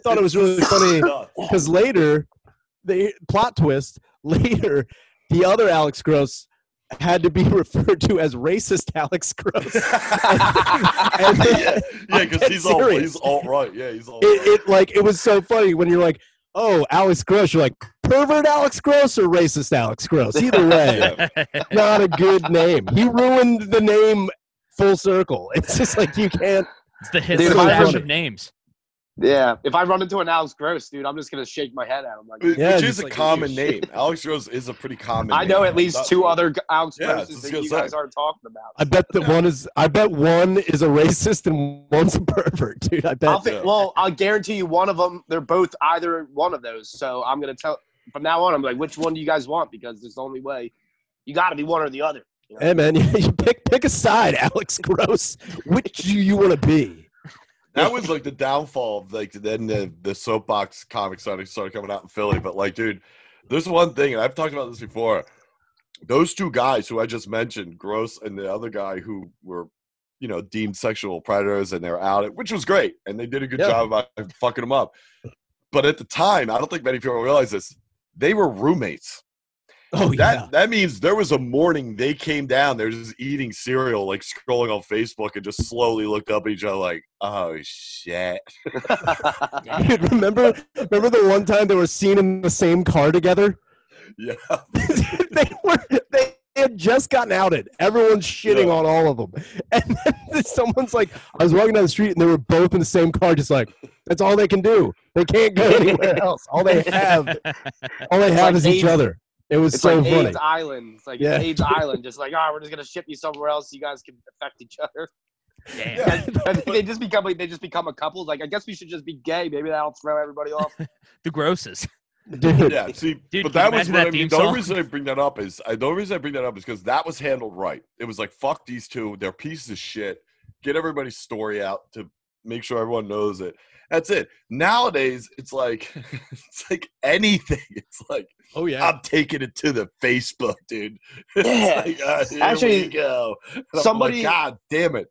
thought it was really funny because later, the other Alex Gross had to be referred to as racist Alex Gross. Because he's all right. Yeah, he's all right. It was so funny when you're like, oh, Alex Gross. You're like, pervert Alex Gross or racist Alex Gross? Either way, not a good name. He ruined the name full circle. It's just like you can't. It's the history of names. Yeah, if I run into an Alex Gross, dude, I'm just going to shake my head at him. Like, which is a common name. Alex Gross is a pretty common name. I know at least two other Alex Grosses that you guys aren't talking about. I bet that one is a racist and one's a pervert, dude. I bet. Well, I'll guarantee you one of them, they're both either one of those. So I'm going to tell – from now on, I'm like, which one do you guys want? Because there's the only way. You got to be one or the other. You know? Hey, man, you pick a side, Alex Gross. Which do you want to be? That was like the downfall of like then the soapbox comics started coming out in Philly. But like, dude, there's one thing, and I've talked about this before. Those two guys who I just mentioned, Gross and the other guy, who were, you know, deemed sexual predators, and they're out, which was great, and they did a good job of fucking them up. But at the time, I don't think many people realize this. They were roommates. Oh, that means there was a morning they came down, they're just eating cereal, like scrolling on Facebook, and just slowly looked up at each other like, oh shit. Dude, remember the one time they were seen in the same car together? Yeah. They had just gotten outed. Everyone's shitting on all of them. And then someone's like, I was walking down the street and they were both in the same car, just like, that's all they can do. They can't go anywhere else. All they have is each other. It was so like funny. AIDS Island. It's like AIDS Island. Just like, we're just gonna ship you somewhere else. So you guys can affect each other. Damn. Yeah. And they just become a couple. Like, I guess we should just be gay. Maybe that'll throw everybody off. The Grosses. Dude. Yeah. See, dude, but that was what I mean. The only reason I bring that up is because that was handled right. It was like, fuck these two. They're pieces of shit. Get everybody's story out to make sure everyone knows it. That's it. Nowadays, it's like anything. It's like, oh yeah, I'm taking it to the Facebook, dude. Yeah. Like, here we go. And somebody, like, God damn it.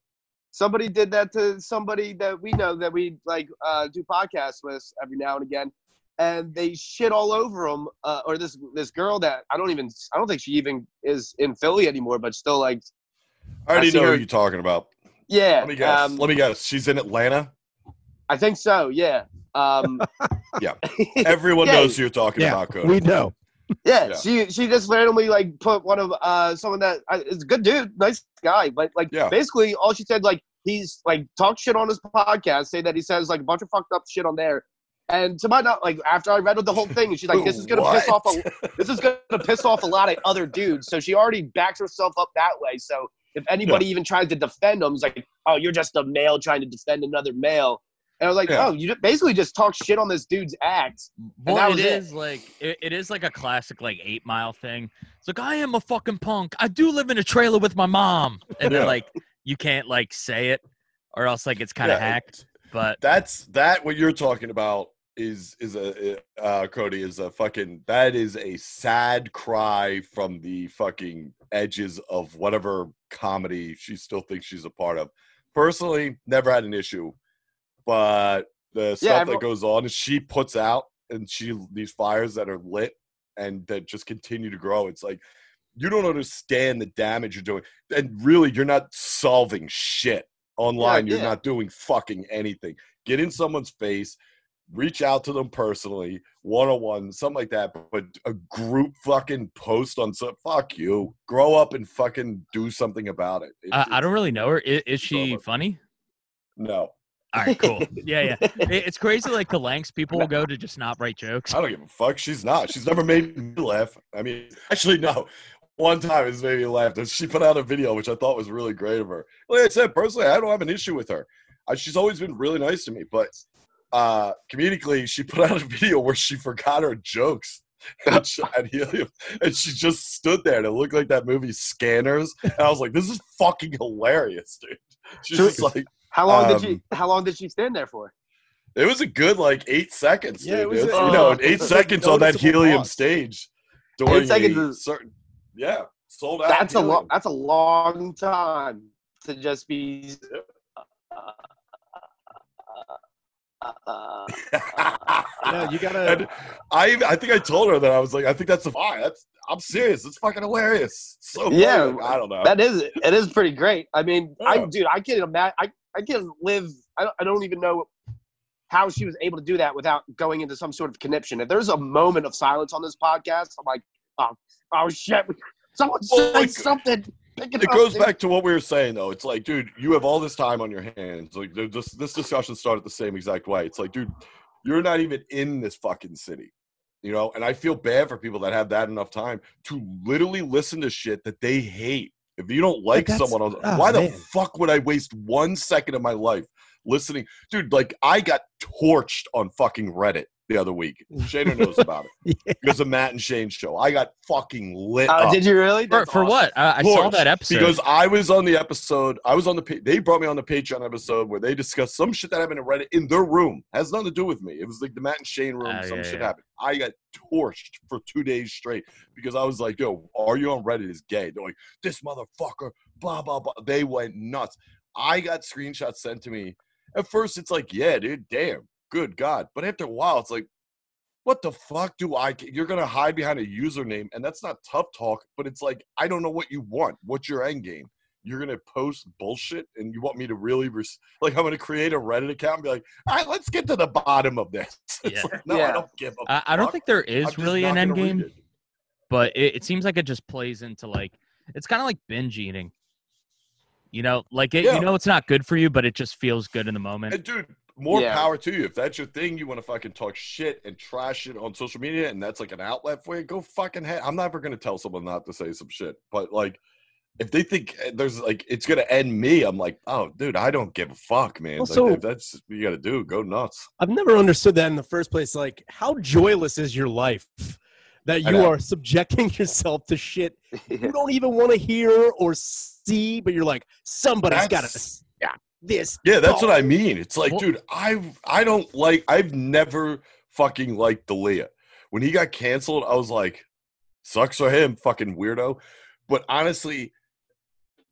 Somebody did that to somebody that we know that we like do podcasts with every now and again, and they shit all over them. Or this girl that I don't think she even is in Philly anymore, but still like. I already know who you're talking about. Yeah. Let me guess. She's in Atlanta. I think so, yeah. Yeah. Everyone knows who you're talking about, Cody. We know. Yeah, yeah, she just randomly, like, put one of someone that is a good dude, nice guy. But, like, basically all she said, like, he's, like, talk shit on his podcast, say that he says, like, a bunch of fucked up shit on there. And to my not, like, after I read the whole thing, she's like, this is gonna piss off a lot of other dudes. So she already backs herself up that way. So if anybody even tries to defend them, it's like, oh, you're just a male trying to defend another male. And I was like, oh, you basically just talk shit on this dude's act. Well, it is like a classic, like, 8 Mile thing. It's like, I am a fucking punk. I do live in a trailer with my mom. And they're like, you can't, like, say it or else, like, it's kind of hacked. But what you're talking about is a sad cry from the fucking edges of whatever comedy she still thinks she's a part of. Personally, never had an issue. But the stuff that goes on, she puts out, and these fires that are lit and that just continue to grow. It's like, you don't understand the damage you're doing. And really, you're not solving shit online. You're not doing fucking anything. Get in someone's face, reach out to them personally, one-on-one, something like that. But a group fucking post on some, fuck you. Grow up and fucking do something about it. I don't really know her. Is she funny? No. All right, cool. Yeah, yeah. It's crazy, like, the lengths people will go to just not write jokes. I don't give a fuck. She's not. She's never made me laugh. I mean, actually, no. One time it's made me laugh. She put out a video, which I thought was really great of her. Like I said, personally, I don't have an issue with her. She's always been really nice to me. But comedically, she put out a video where she forgot her jokes at Helium. And she just stood there, and it looked like that movie Scanners. And I was like, this is fucking hilarious, dude. She's just like... How long did she stand there for? It was a good, like, 8 seconds, dude. It was, it was 8 seconds on that Helium stage. 8 seconds is certain. Yeah, sold out. That's a long time to just be. Yeah, you gotta. And I think I told her that I was like, I think that's fine. I'm serious. It's fucking hilarious. It's so funny. I don't know. It is pretty great. I mean, I can't imagine. I can't live. I don't even know how she was able to do that without going into some sort of conniption. If there's a moment of silence on this podcast, I'm like, oh shit, someone say something. It goes back to what we were saying, though. It's like, dude, you have all this time on your hands. Like, this discussion started the same exact way. It's like, dude, you're not even in this fucking city, you know? And I feel bad for people that have that enough time to literally listen to shit that they hate. If you don't like someone else, why the fuck would I waste 1 second of my life listening? Dude, like, I got torched on fucking Reddit the other week. Shaner knows about it. Yeah. Because of Matt and Shane's show. I got fucking lit up. Did you really? For awesome. What? I saw that episode. Because I was on the episode. They brought me on the Patreon episode where they discussed some shit that happened in Reddit in their room. Has nothing to do with me. It was like the Matt and Shane room. Some shit happened. I got torched for 2 days straight because I was like, yo, are you on Reddit is gay? They're like, this motherfucker, blah, blah, blah. They went nuts. I got screenshots sent to me. At first, it's like, yeah, dude, damn. Good God. But after a while, it's like, what the fuck do I – you're going to hide behind a username, and that's not tough talk, but it's like, I don't know what you want. What's your end game? You're going to post bullshit, and you want me to really I'm going to create a Reddit account and be like, all right, let's get to the bottom of this. Yeah. Like, no, yeah. I don't give a fuck. I don't think there is really an end game, but it seems like it just plays into, like – it's kind of like binge eating. You know, like, you know it's not good for you, but it just feels good in the moment. And dude, more power to you. If that's your thing, you want to fucking talk shit and trash it on social media, and that's like an outlet for you, go fucking head. I'm never going to tell someone not to say some shit. But, like, if they think there's, like, it's going to end me, I'm like, oh, dude, I don't give a fuck, man. Well, like, so if that's what you got to do, go nuts. I've never understood that in the first place. Like, how joyless is your life that you are subjecting yourself to shit you don't even want to hear or see, but you're like, somebody's got to stop this. Yeah, that's what I mean. It's like, dude, I've never fucking liked D'Elia. When he got canceled, I was like, sucks for him, fucking weirdo. But honestly,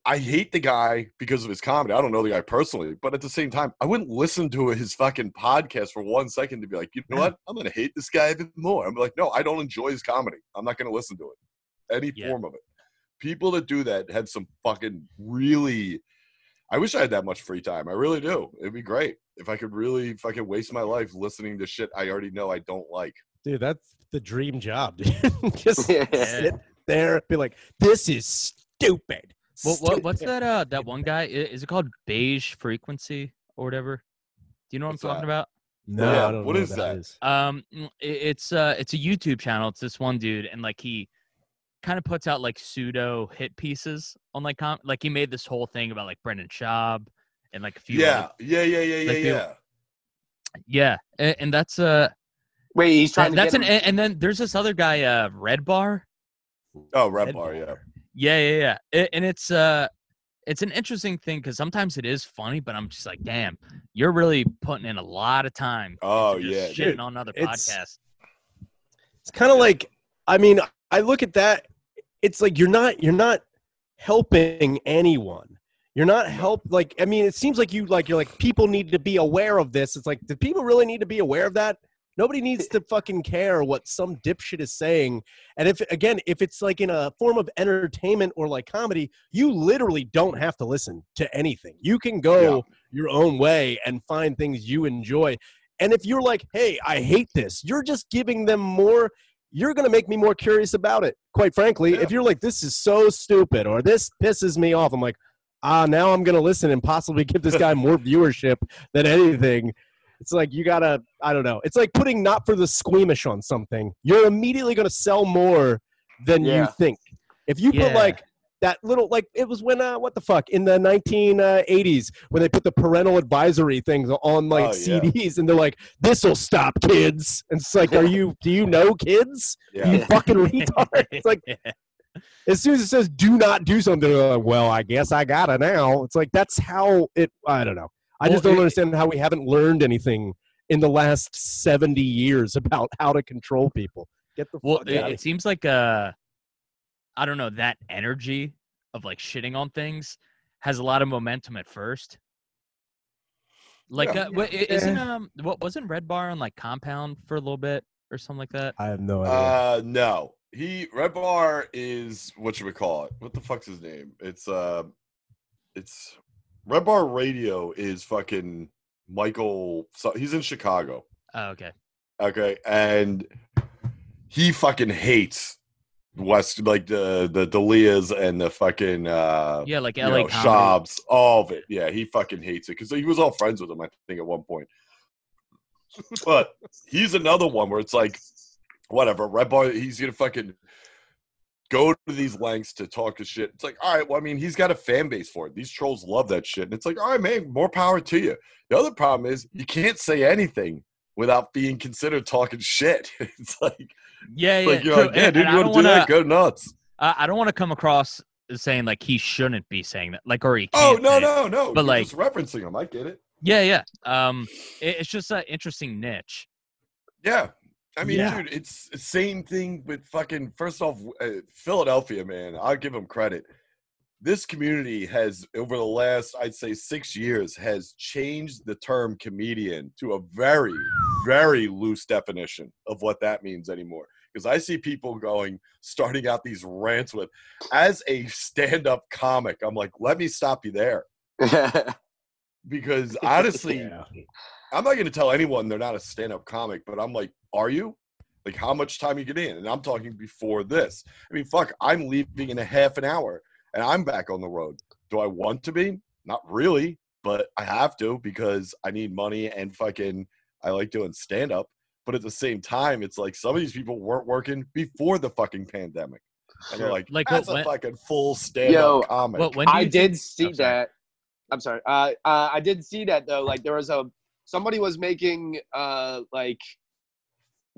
I hate the guy because of his comedy. I don't know the guy personally, but at the same time, I wouldn't listen to his fucking podcast for 1 second to be like, you know what? I'm going to hate this guy even more. I'm like, no, I don't enjoy his comedy. I'm not going to listen to it. Any form of it. People that do that have some fucking really – I wish I had that much free time. I really do. It'd be great if I could really fucking waste my life listening to shit I already know I don't like. Dude, that's the dream job, dude. Just sit there and be like, this is stupid. Well, what's that? That one guy, is it called Beige Frequency or whatever? Do you know what I'm talking about? No, I don't know what that is. It's a YouTube channel. It's this one dude, and like he kind of puts out like pseudo hit pieces on like like he made this whole thing about like Brendan Schaub and like a few. And that's wait, he's trying to. And then there's this other guy, Red Bar. Oh, Red Bar. Yeah. Yeah. And it's an interesting thing because sometimes it is funny, but I'm just like, damn, you're really putting in a lot of time. Oh, yeah. Shitting dude, on other podcasts. It's kind of like, I mean, I look at that. It's like you're not helping anyone. You're not like, I mean, it seems like you're like, people need to be aware of this. It's like, do people really need to be aware of that? Nobody needs to fucking care what some dipshit is saying. And if it's like in a form of entertainment or like comedy, you literally don't have to listen to anything. You can go your own way and find things you enjoy. And if you're like, hey, I hate this, you're just giving them more. You're going to make me more curious about it. Quite frankly, if you're like, this is so stupid or this pisses me off, I'm like, now I'm going to listen and possibly give this guy more viewership than anything. It's like you got to – I don't know. It's like putting not for the squeamish on something. You're immediately going to sell more than you think. If you put like that little – like it was when what the fuck? In the 1980s when they put the parental advisory things on like CDs and they're like, this will stop kids. And it's like, do you know kids? Yeah. You fucking retard. It's like as soon as it says do not do something, they're like, well, I guess I got to now. It's like that's how it – I don't know. I just don't understand how we haven't learned anything in the last 70 years about how to control people. Get the fuck out of here. It seems like, I don't know, that energy of like shitting on things has a lot of momentum at first. Like, wasn't Red Bar on like Compound for a little bit or something like that? I have no idea. No, Red Bar is what you would call it. What the fuck's his name? It's Red Bar Radio is fucking Michael. So he's in Chicago. Oh, okay. Okay, and he fucking hates West, like the D'Elias and the fucking like LA Shabs, all of it. Yeah, he fucking hates it because he was all friends with him, I think, at one point. But he's another one where it's like, whatever. Red Bar, he's gonna fucking go to these lengths to talk his shit. It's like, all right, well, I mean, he's got a fan base for it. These trolls love that shit. And it's like, all right, man, more power to you. The other problem is you can't say anything without being considered talking shit. It's like, yeah, like, yeah, dude, you want to do that? Go nuts. I don't want to come across saying like he shouldn't be saying that, like, or he can't. Oh no, no, no. But you're like just referencing him, I get it. Yeah, yeah. It's just an interesting niche. Yeah, I mean, dude, it's the same thing with fucking. First off, Philadelphia, man, I'll give them credit. This community has, over the last, I'd say, 6 years, has changed the term comedian to a very, very loose definition of what that means anymore. Because I see people going, starting out these rants with, as a stand-up comic, I'm like, let me stop you there. Because honestly, I'm not going to tell anyone they're not a stand-up comic, but I'm like, are you? Like, how much time you get in? And I'm talking before this. I mean, fuck, I'm leaving in a half an hour. And I'm back on the road. Do I want to be? Not really, but I have to because I need money and fucking I like doing stand-up. But at the same time, it's like some of these people weren't working before the fucking pandemic. And they're like that's what, a fucking full stand-up comic. I'm sorry. I did see that, though. Like, there was somebody was making, like,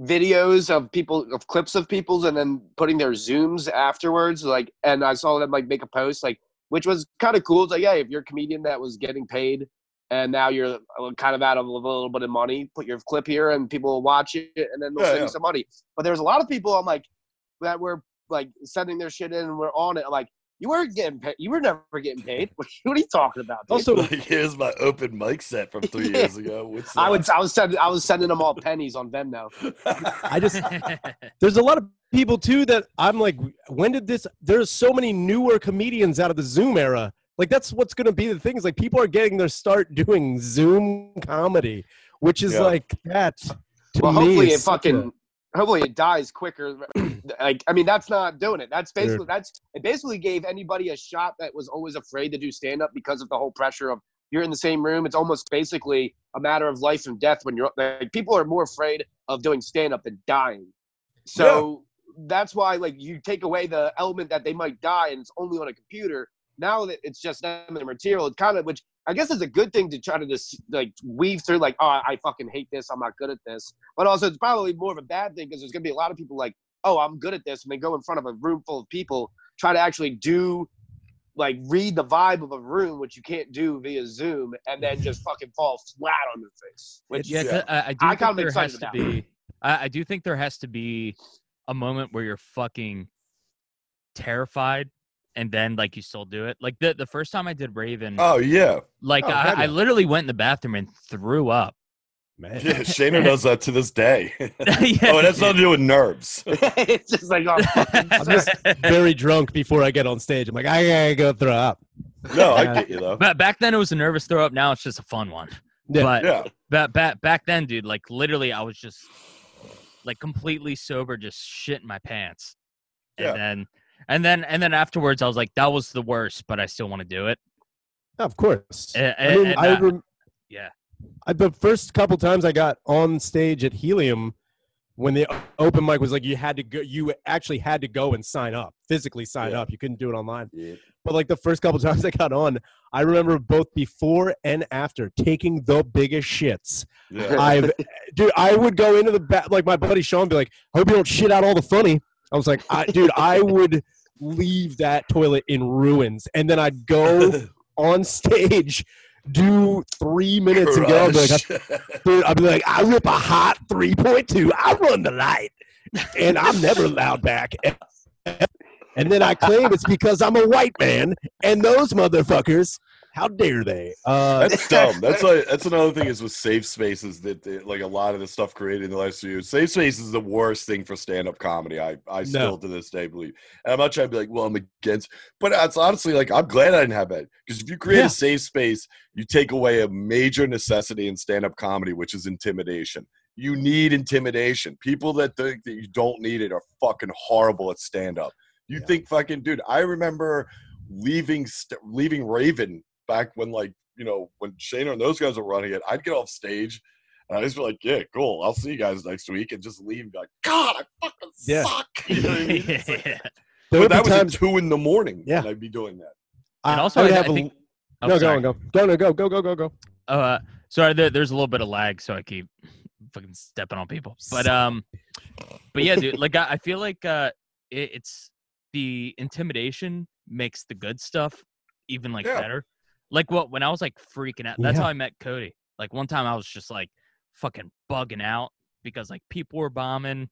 videos of people, of clips of people's, and then putting their Zooms afterwards, like, and I saw them like make a post, like, which was kind of cool. It's like, yeah, if you're a comedian that was getting paid and now you're kind of out of a little bit of money, put your clip here and people will watch it and then they'll send you some money. But there's a lot of people I'm like that were like sending their shit in and we're on it. I'm like, you weren't getting paid. You were never getting paid. What are you talking about, dude? Also, like, here's my open mic set from three years ago. I was sending them all pennies on Venmo. There's a lot of people too that I'm like, when did this? There's so many newer comedians out of the Zoom era. Like, that's what's going to be the thing. Is like people are getting their start doing Zoom comedy, which is like that. Hopefully it dies quicker. Like, I mean, that's not doing it. That's basically it basically gave anybody a shot that was always afraid to do stand up because of the whole pressure of you're in the same room. It's almost basically a matter of life and death when you're like, people are more afraid of doing stand up than dying. So that's why, like, you take away the element that they might die and it's only on a computer. Now that it's just them and the material, it kind of, which I guess is a good thing to try to just like weave through, like, oh, I fucking hate this. I'm not good at this. But also, it's probably more of a bad thing because there's going to be a lot of people like, oh, I'm good at this. And they go in front of a room full of people, try to actually do, like, read the vibe of a room, which you can't do via Zoom, and then just fucking fall flat on their face. Which I kind of excited about. I do think there has to be a moment where you're fucking terrified. And then, like, you still do it. Like, the first time I did Raven. Oh, yeah. Like, I literally went in the bathroom and threw up. Man. Yeah, Shaner does that to this day. Oh, it has nothing to do with nerves. It's just like, oh, I'm just very drunk before I get on stage. I'm like, I gotta go throw up. No, I get you, though. But back then, it was a nervous throw up. Now it's just a fun one. Yeah. But back then, dude, like, literally, I was just, like, completely sober, just shit in my pants. And then... And then afterwards, I was like, "That was the worst," but I still want to do it. Of course. The first couple times I got on stage at Helium, when the open mic was like, you had to go. You actually had to go and sign up, physically sign up. You couldn't do it online. Yeah. But like the first couple times I got on, I remember both before and after taking the biggest shits. Yeah. I would go into the back, like my buddy Sean, be like, "I hope you don't shit out all the funny." I was like, I would leave that toilet in ruins. And then I'd go on stage, do 3 minutes and go. I'd be like, I rip a hot 3.2. I run the light. And I'm never allowed back. And then I claim it's because I'm a white man. And those motherfuckers, how dare they? That's dumb. That's another thing is with safe spaces that like a lot of the stuff created in the last few years. Safe space is the worst thing for stand-up comedy. I still to this day believe. And I'm not trying to be like, well, I'm against. But it's honestly like, I'm glad I didn't have that. Because if you create a safe space, you take away a major necessity in stand-up comedy, which is intimidation. You need intimidation. People that think that you don't need it are fucking horrible at stand-up. You think fucking, dude, I remember leaving Raven back when, like, you know, when Shaner and those guys were running it, I'd get off stage and I'd just be like, yeah, cool, I'll see you guys next week, and just leave and be like, God, I fucking suck. You know what I mean? It's like, but that was times, at 2 a.m, and I'd be doing that. And also, I think, go on. Go. No, go. So there's a little bit of lag, so I keep fucking stepping on people. But yeah, dude, like I feel like it's the intimidation makes the good stuff even like better. Like when I was like freaking out, that's how I met Cody. Like one time I was just like fucking bugging out because like people were bombing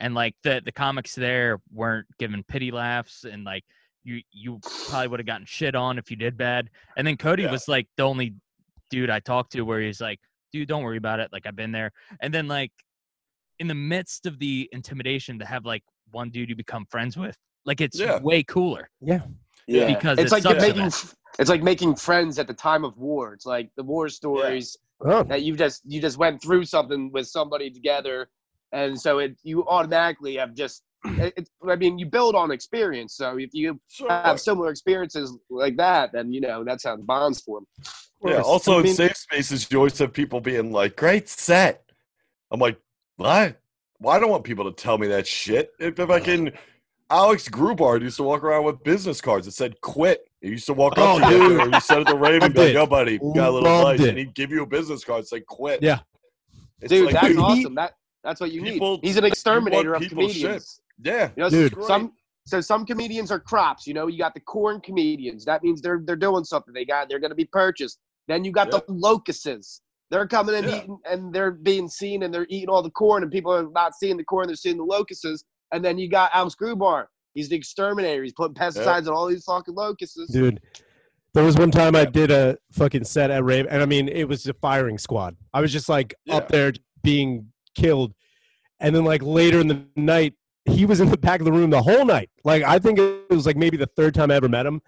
and like the comics there weren't giving pity laughs and like you probably would have gotten shit on if you did bad. And then Cody was like the only dude I talked to where he's like, dude, don't worry about it. Like I've been there. And then like in the midst of the intimidation to have like one dude you become friends with, like it's way cooler. Yeah. Because it's like making friends at the time of war. It's like the war stories that you just went through something with somebody together. And so you automatically have just, I mean, you build on experience. So if you have similar experiences like that, then, you know, that's how the bonds form. Yeah. Also, in safe spaces, you always have people being like, great set. I'm like, what? Well, I don't want people to tell me that shit. If I can, Alex Grubard used to walk around with business cards that said quit. He used to walk up to you, or you said at the Raven, like, yo, buddy, got a little light. And he'd give you a business card that said quit. Yeah. It's dude, like, that's awesome. That's what you need. He's an exterminator of comedians. Shit. Yeah. You know, some comedians are crops, you know, you got the corn comedians. That means they're doing something. They're gonna be purchased. Then you got the locusts. They're coming and eating, and they're being seen, and they're eating all the corn, and people are not seeing the corn, they're seeing the locusts. And then you got Alex Grubar. He's the exterminator. He's putting pesticides on all these fucking locusts. Dude. There was one time I did a fucking set at Raven, and I mean it was a firing squad. I was just like up there being killed, and then like later in the night he was in the back of the room the whole night. Like I think it was like maybe the third time I ever met him,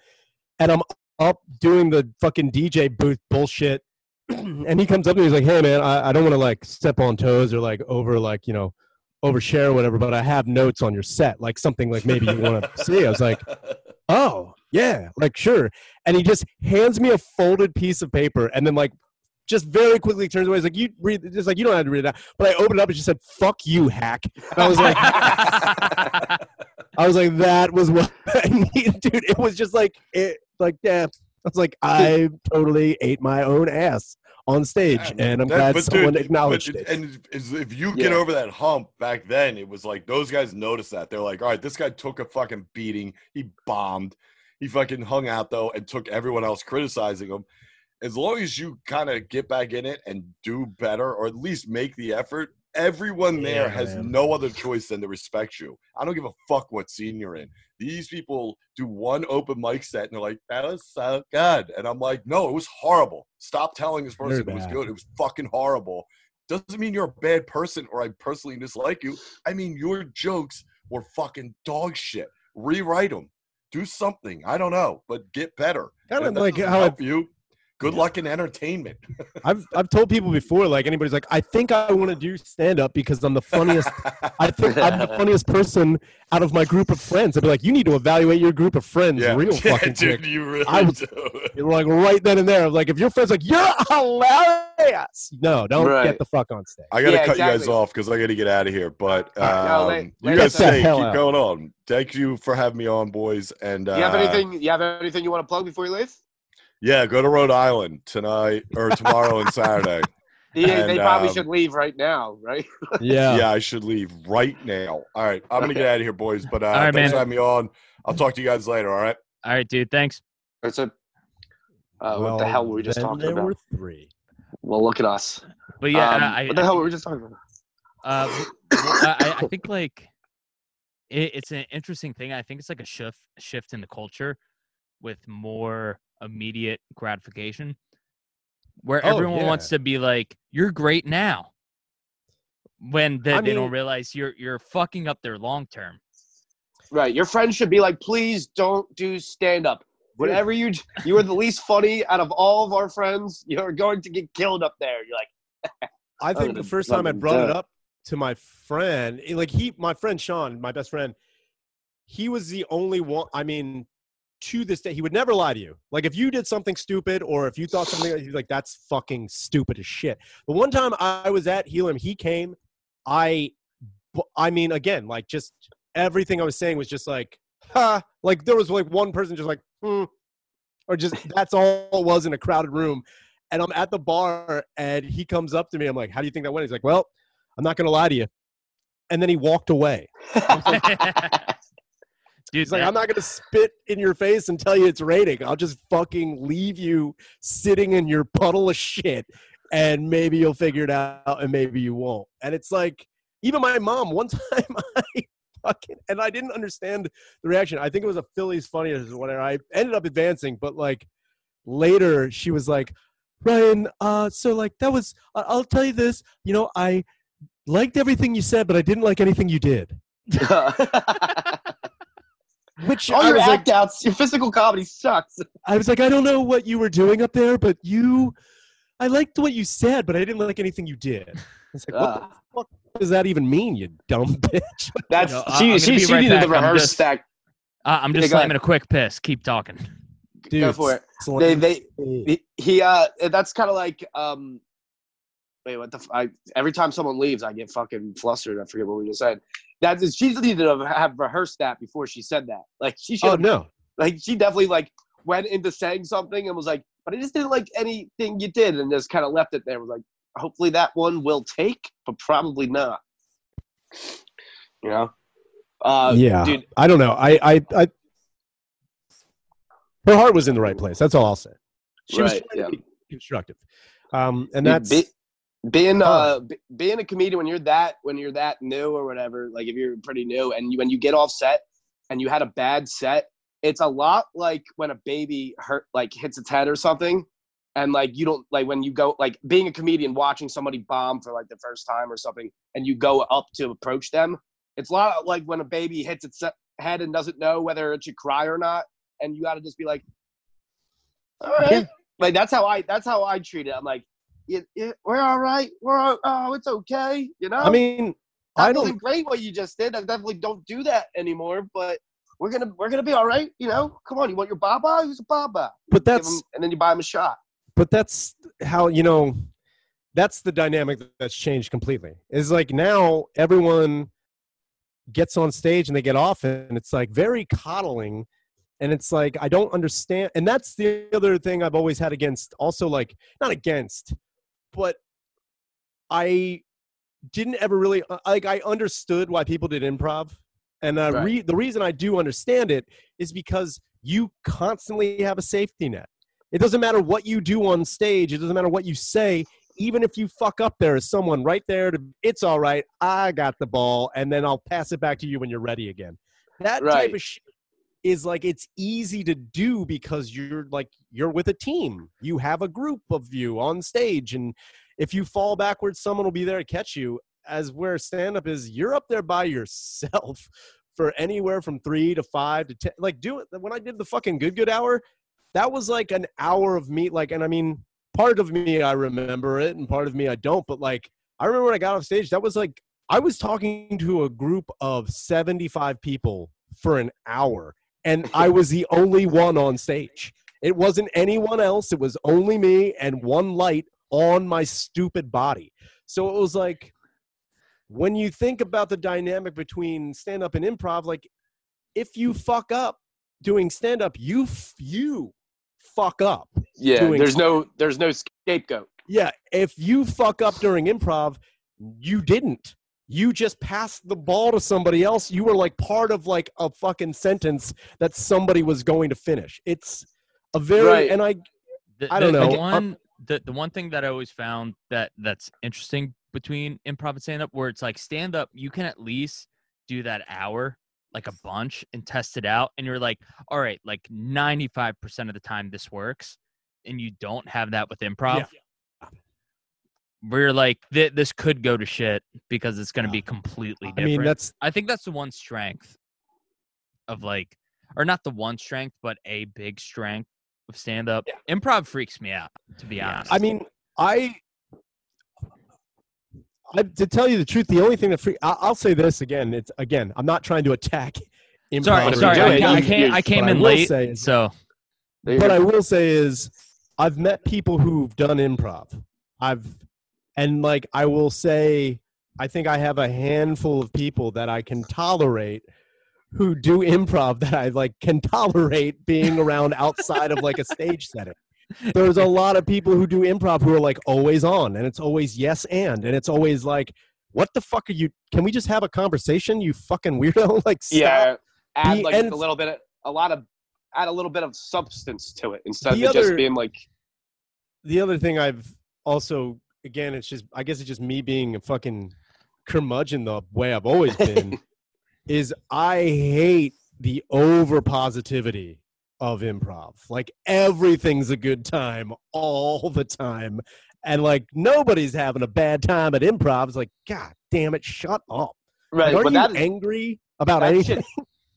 and I'm up doing the fucking DJ booth bullshit and he comes up to me, he's like, hey man, I don't want to like step on toes or like overshare or whatever, but I have notes on your set, like something like maybe you want to see. I was like, oh yeah, like sure. And he just hands me a folded piece of paper and then like just very quickly turns away. He's like, you read it. It's like, you don't have to read it out. But I opened it up and she said, fuck you, hack. And I was like, that was what I needed. Dude, it was just like, I was like, I totally ate my own ass on stage. Yeah, and I'm glad someone acknowledged it. And if you get over that hump back then, it was like, those guys noticed that. They're like, all right, this guy took a fucking beating. He bombed. He fucking hung out though and took everyone else criticizing him. As long as you kind of get back in it and do better, or at least make the effort, everyone there has no other choice than to respect you. I don't give a fuck what scene you're in. These people do one open mic set and they're like, that was so good. And I'm like, no, it was horrible. Stop telling this person it was good. It was fucking horrible. Doesn't mean you're a bad person or I personally dislike you. I mean, your jokes were fucking dog shit. Rewrite them. Do something. I don't know, but get better. Kind of like how good luck in entertainment. I've told people before, like anybody's like, I think I want to do stand up because I'm the funniest. I think I'm the funniest person out of my group of friends. I'd be like, you need to evaluate your group of friends, fucking dude. Quick. You really do. Like right then and there. I was like, if your friend's like, you're hilarious, no, don't get the fuck on stage. I gotta cut you guys off because I gotta get out of here. But you guys keep going on. Thank you for having me on, boys. And you have anything? You have anything you want to plug before you leave? Yeah, go to Rhode Island tonight or tomorrow and Saturday. Yeah, they probably should leave right now, right? Yeah, I should leave right now. All right, I'm going to get out of here, boys. But thanks for having me on. I'll talk to you guys later, all right? All right, dude, thanks. What the hell were we just talking about? There were three. Well, look at us. But yeah, what the hell were we just talking about? I think, like, it's an interesting thing. I think it's like a shift in the culture with more immediate gratification where everyone wants to be like, you're great now, when they don't realize you're fucking up their long term. Right, your friends should be like, please don't do stand up. Whatever you are the least funny out of all of our friends. You're going to get killed up there. You're like, I think the first time I brought it up to my friend, like my friend Sean, my best friend, he was the only one. I mean, to this day, he would never lie to you. Like, if you did something stupid or if you thought something, he's like, that's fucking stupid as shit. But one time I was at Helium, he came. I mean, again, like, just everything I was saying was just like, ha. Like, there was like one person just like, or just that's all it was in a crowded room. And I'm at the bar and he comes up to me. I'm like, how do you think that went? He's like, well, I'm not going to lie to you. And then he walked away. Dude, I'm not going to spit in your face and tell you it's raining. I'll just fucking leave you sitting in your puddle of shit, and maybe you'll figure it out, and maybe you won't. And it's like, even my mom, one time and I didn't understand the reaction. I think it was a Philly's Funniest or whatever. I ended up advancing, but like later she was like, Ryan, so like that was, I'll tell you this, you know, I liked everything you said, but I didn't like anything you did. Which all your act outs, your physical comedy sucks. I was like, I don't know what you were doing up there, but I liked what you said, but I didn't like anything you did. I was like, what the fuck does that even mean, you dumb bitch? That's she right did the rehearse stack. I'm just slamming a quick piss. Keep talking, dude. Go for it. That's kind of like every time someone leaves, I get fucking flustered. I forget what we just said. She needed to have rehearsed that before she said that. Like she should. Oh no! Like she definitely like went into saying something and was like, "But I just didn't like anything you did," and just kind of left it there. Was like, hopefully that one will take, but probably not. You know? Yeah. Dude. I don't know. I her heart was in the right place. That's all I'll say. She was trying to be constructive, and that's. Being a comedian when you're that new or whatever, like if you're pretty new and when you get off set and you had a bad set, it's a lot like when a baby hits its head or something, and like you don't like when you go like being a comedian watching somebody bomb for like the first time or something, and you go up to approach them. It's a lot like when a baby hits its head and doesn't know whether it should cry or not, and you got to just be like, all right, like that's how I treat it. I'm like. We're all right. It's okay. You know. I mean, I wasn't great what you just did. I definitely don't do that anymore. But we're gonna be all right. You know. Come on. You want your baba? Who's a baba? But and then you buy him a shot. But that's how you know. That's the dynamic that's changed completely. It's like now everyone gets on stage and they get off, and it's like very coddling. And it's like I don't understand. And that's the other thing I've always had against. Also, like not against. But I didn't ever really like. I understood why people did improv, and the reason I do understand it is because you constantly have a safety net. It doesn't matter what you do on stage. It doesn't matter what you say. Even if you fuck up, there is someone right there. It's all right. I got the ball, and then I'll pass it back to you when you're ready again. That type of shit is like it's easy to do because you're with a team. You have a group of you on stage, and if you fall backwards, someone will be there to catch you. As where stand-up is, you're up there by yourself for anywhere from 3 to 5 to 10. Like do it when I did the fucking Good hour, that was like an hour of me. Like, and I mean, part of me I remember it, and part of me I don't. But like, I remember when I got off stage, that was like I was talking to a group of 75 people for an hour. And I was the only one on stage. It wasn't anyone else. It was only me and one light on my stupid body. So it was like, when you think about the dynamic between stand-up and improv, like if you fuck up doing stand-up, you fuck up. Yeah, there's no scapegoat. Yeah, if you fuck up during improv, you didn't. You just passed the ball to somebody else. You were like part of like a fucking sentence that somebody was going to finish. It's a very and I don't know. The one thing that I always found that's interesting between improv and stand up, where it's like stand up, you can at least do that hour like a bunch and test it out, and you're like, all right, like 95% of the time this works, and you don't have that with improv. Yeah. We're like, this could go to shit because it's going to be completely different. I mean, I think that's the one strength of like, or not the one strength, but a big strength of stand-up. Yeah. Improv freaks me out, to be honest. I mean, to tell you the truth, the only thing that I'll say this again. It's again, I'm not trying to attack improv. Sorry. I came in late, so. What I will say is, I've met people who've done improv. And like I will say, I think I have a handful of people that I can tolerate who do improv that I like can tolerate being around outside of like a stage setting. There's a lot of people who do improv who are like always on, and it's always yes and it's always like what the fuck are you, can we just have a conversation, you fucking weirdo? Like, stop. Yeah, add like a little bit, add a little bit of substance to it instead of just being like. The other thing I've also, again, it's just, I guess it's just me being a fucking curmudgeon the way I've always been, is I hate the over positivity of improv. Like, everything's a good time all the time. And like, nobody's having a bad time at improv. It's like, God damn it, shut up. Right. Like, are you angry about anything?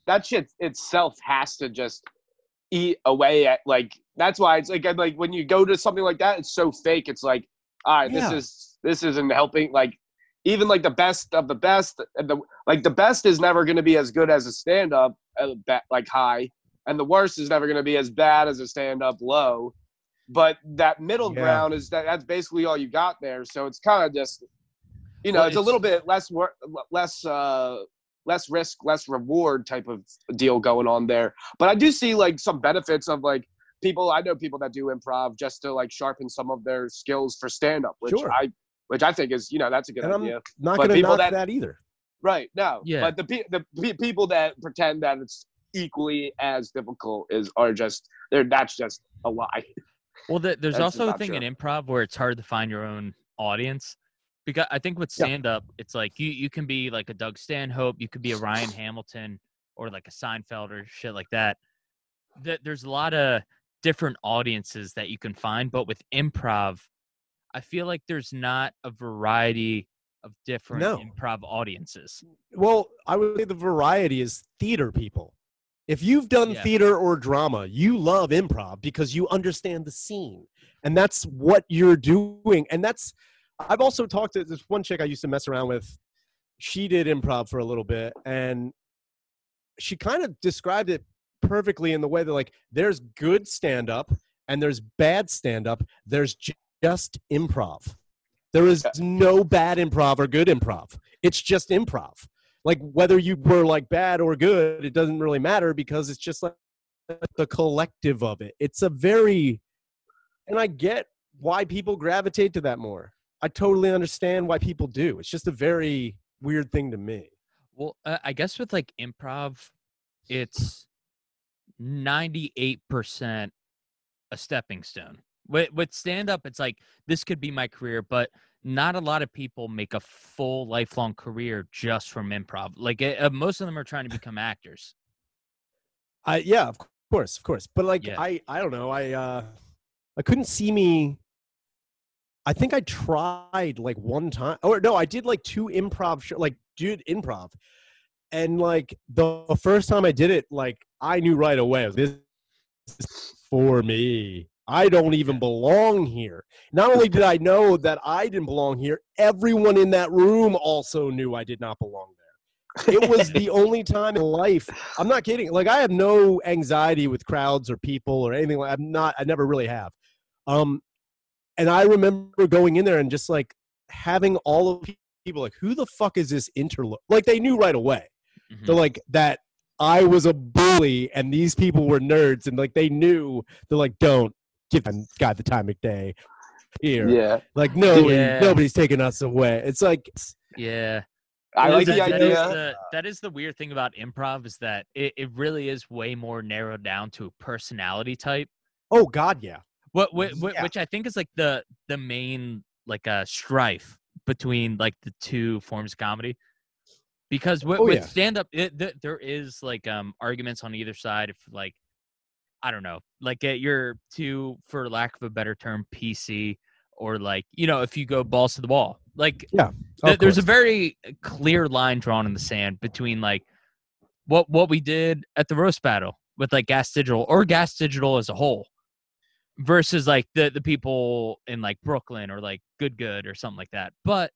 That shit itself has to just eat away at, like, that's why it's like, I'm like, when you go to something like that, it's so fake. It's like, all right, this isn't helping. Like, even like the best of the best, and the best is never going to be as good as a stand up, like high, and the worst is never going to be as bad as a stand up low. But that middle ground is that's basically all you got there. So it's kind of just, you know, it's a little bit less risk, less reward type of deal going on there. But I do see like some benefits of like people. I know people that do improv just to like sharpen some of their skills for stand up, which I think is, you know, that's a good idea. I'm not going to knock that either. Right. No. Yeah. But the people that pretend that it's equally as difficult that's just a lie. Well, there's also a thing in improv where it's hard to find your own audience. Because I think with stand-up, it's like you can be like a Doug Stanhope, you could be a Ryan Hamilton, or like a Seinfeld or shit like that. There's a lot of different audiences that you can find. But with improv, I feel like there's not a variety of different improv audiences. Well, I would say the variety is theater people. If you've done theater or drama, you love improv because you understand the scene. And that's what you're doing. And that's, I've also talked to this one chick I used to mess around with. She did improv for a little bit. And she kind of described it perfectly in the way that, like, there's good stand-up and there's bad stand-up. There's just improv. There is no bad improv or good improv. It's just improv. Like, whether you were like bad or good, it doesn't really matter because it's just like the collective of it. It's a very, and I get why people gravitate to that more. I totally understand why people do. It's just a very weird thing to me. Well, I guess with like improv, it's 98% a stepping stone. With stand up, it's like, this could be my career, but not a lot of people make a full lifelong career just from improv. Like, most of them are trying to become actors. Yeah, of course. But like, I don't know. I couldn't see me. I think I tried like one time, or no, I did like two improv shows, like dude improv. And like the first time I did it, like I knew right away, this is for me. I don't even belong here. Not only did I know that I didn't belong here, everyone in that room also knew I did not belong there. It was the only time in life. I'm not kidding. Like, I have no anxiety with crowds or people or anything. Like, I never really have. And I remember going in there and just like having all of people like, who the fuck is this interloper? Like, they knew right away. Mm-hmm. They're like, that I was a bully and these people were nerds. And like, they knew, they're like, don't give that guy the time of day here. Yeah. Like, nobody's taking us away. It's like, yeah. I like the idea. That is the weird thing about improv, is that it really is way more narrowed down to a personality type. Oh, God, yeah. Which I think is like the main like strife between like the two forms of comedy. Because with stand-up, there is like arguments on either side. If like, I don't know, like you're too, for lack of a better term, PC, or like, you know, if you go balls to the wall, like there's a very clear line drawn in the sand between like what we did at the roast battle with like Gas Digital, or Gas Digital as a whole, versus like the people in like Brooklyn or like Good or something like that. But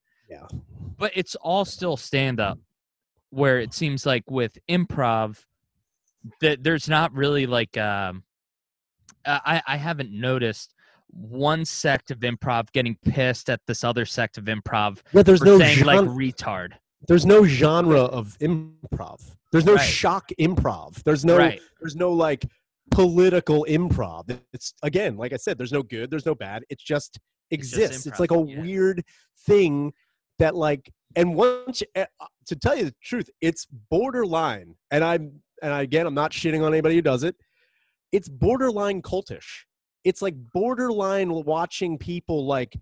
it's all still stand up, where it seems like with improv, that there's not really like I haven't noticed one sect of improv getting pissed at this other sect of improv for saying like retard. There's no genre of improv. There's no shock improv. There's no there's no like political improv. It's, again, like I said, there's no good, there's no bad. It just exists. It's like a weird thing that like, and once, to tell you the truth, it's borderline. And again, I'm not shitting on anybody who does it. It's borderline cultish. It's like borderline watching people like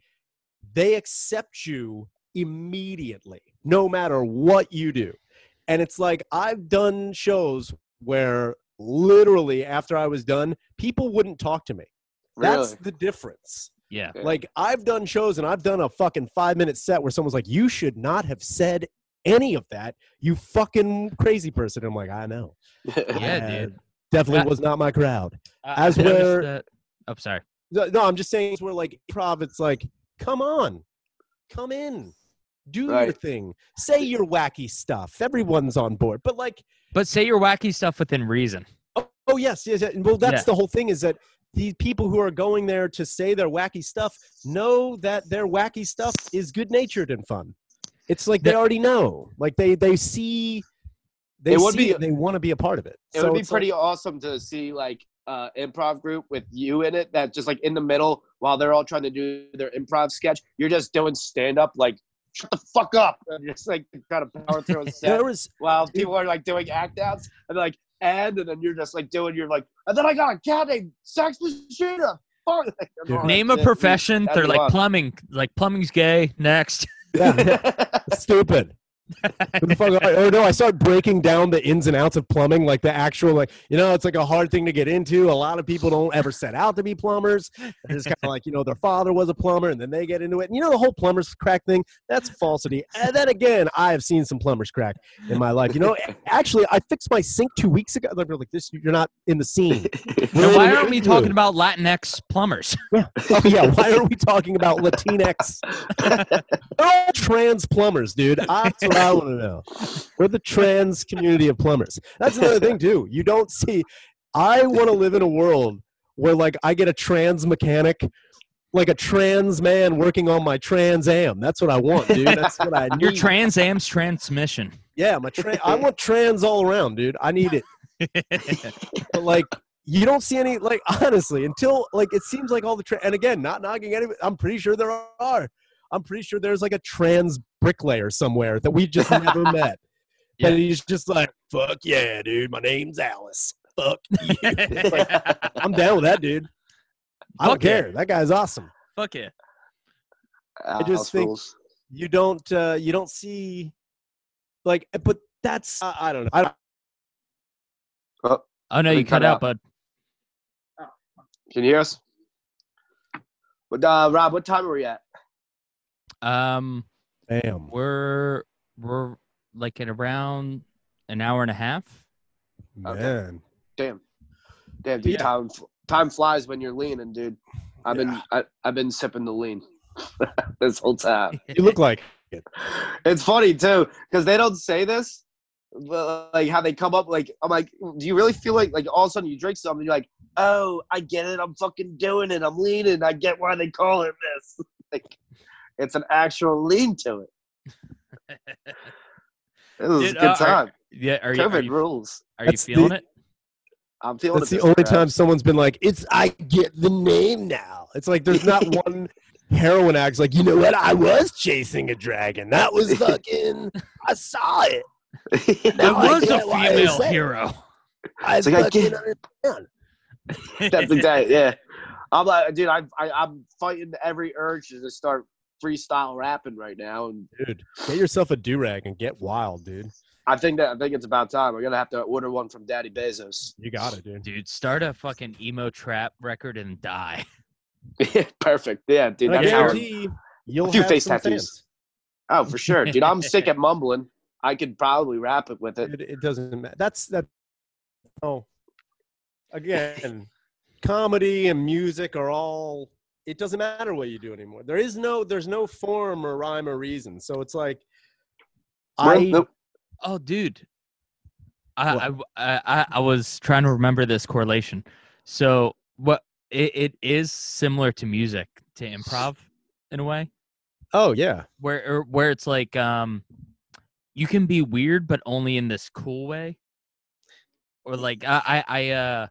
they accept you immediately, no matter what you do. And it's like, I've done shows where literally after I was done, people wouldn't talk to me. Really? That's the difference. Yeah. Like, I've done shows and I've done a fucking 5-minute set where someone's like, you should not have said any of that, you fucking crazy person. And I'm like, I know. Yeah, dude. Definitely was not my crowd. As where... Oh, sorry. No, I'm just saying it's where, like, improv, it's like, come on. Come in. Do your thing. Say your wacky stuff. Everyone's on board. But, like... But say your wacky stuff within reason. Oh, yes. Well, that's the whole thing, is that the people who are going there to say their wacky stuff know that their wacky stuff is good-natured and fun. It's like they already know. Like, they see... They want to be a part of it. It would be pretty awesome to see, like, improv group with you in it that just like in the middle while they're all trying to do their improv sketch, you're just doing stand up like shut the fuck up and just like kind of power through a set while people are like doing act outs and like and then you're just like doing your like and then I got a cat named Sex Machine. Name a profession. They're like awesome. Plumbing. Like plumbing's gay. Next. Yeah. Stupid. Oh no, I start breaking down the ins and outs of plumbing, like the actual, like, you know, it's like a hard thing to get into. A lot of people don't ever set out to be plumbers. It's kind of like, you know, their father was a plumber and then they get into it. And you know, the whole plumbers crack thing, that's falsity. And then again, I have seen some plumbers crack in my life. You know, actually, I fixed my sink 2 weeks ago. Like, this, you're not in the scene. Why aren't we talking about Latinx plumbers? Oh yeah, why aren't we talking about Latinx? They're all trans plumbers, dude. That's what I want to know. We're the trans community of plumbers. That's another thing too. You don't see. I want to live in a world where like I get a trans mechanic, like a trans man working on my Trans Am. That's what I want, dude. That's what I need. Your Trans Am's transmission. Yeah, I want trans all around, dude. I need it. But like you don't see any, like, honestly, until like it seems like all the and again, not knocking anybody. I'm pretty sure there are. I'm pretty sure there's like a trans bricklayer somewhere that we just never met. Yeah. And he's just like, fuck yeah, dude. My name's Alice. Fuck you. Like, I'm down with that, dude. I don't care. That guy's awesome. Fuck yeah. I just think you don't see like, but that's, I don't know. Oh no, you cut out, bud. Can you hear us? But Rob, what time are we at? Damn. We're like in around an hour and a half. Man. Damn, dude. Yeah. Time flies when you're leaning, dude. I've been sipping the lean this whole time. You look like it. It's funny too, because they don't say this, but like how they come up, like I'm like, do you really feel like all of a sudden you drink something, you're like, oh, I get it, I'm fucking doing it, I'm leaning, I get why they call it this. Like it's an actual lean to it. It was a good time. COVID rules. Are you feeling it? I'm feeling it. That's the only time someone's been like, "It's I get the name now." It's like there's not one heroin act like, you know what? I was chasing a dragon. That was fucking. I saw it. It was a female hero. It's like, I get it. That's exactly. Yeah, I'm like, dude, I'm fighting every urge to just start freestyle rapping right now, and dude, get yourself a do-rag and get wild, dude. I think it's about time. We're gonna have to order one from Daddy Bezos. You got it, dude. Start a fucking emo trap record and die. Perfect. Yeah, dude. I guarantee you'll a few have face tattoos. Fans. Oh, for sure, dude. I'm sick at mumbling. I could probably rap it with it. It doesn't matter. That's oh, again, comedy and music are all. It doesn't matter what you do anymore. There's no form or rhyme or reason. So it's like, oh, dude, I was trying to remember this correlation. So what it is similar to music, to improv in a way. Oh yeah. Where it's like, you can be weird, but only in this cool way. Or like, I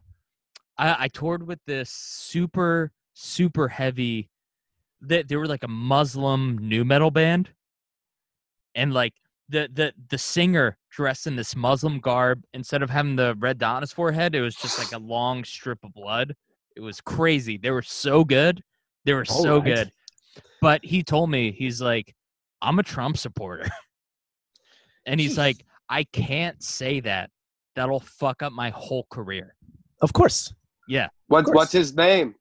toured with this super heavy, they were like a Muslim nu metal band, and like the singer dressed in this Muslim garb, instead of having the red dot on his forehead, it was just like a long strip of blood. It was crazy. They were so good. They were all so right. good. But he told me, he's like, I'm a Trump supporter. And he's like, I can't say that. That'll fuck up my whole career. Of course. Yeah. What's his name?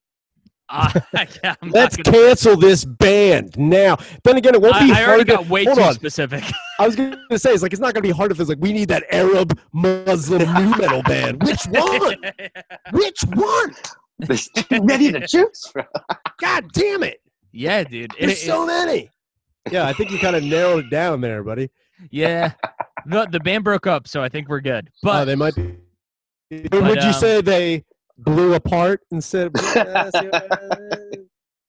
Yeah, let's cancel this band now. Then again, it won't be hard. I already got way too specific. I was going to say, it's like, it's not going to be hard if it's like, we need that Arab Muslim new metal band. Which one? Which one? There's too many to choose from. God damn it. Yeah, dude. There's so many. Yeah, I think you kind of narrowed it down there, buddy. Yeah. The band broke up, so I think we're good. But they might be. But would you say they blew apart instead of you know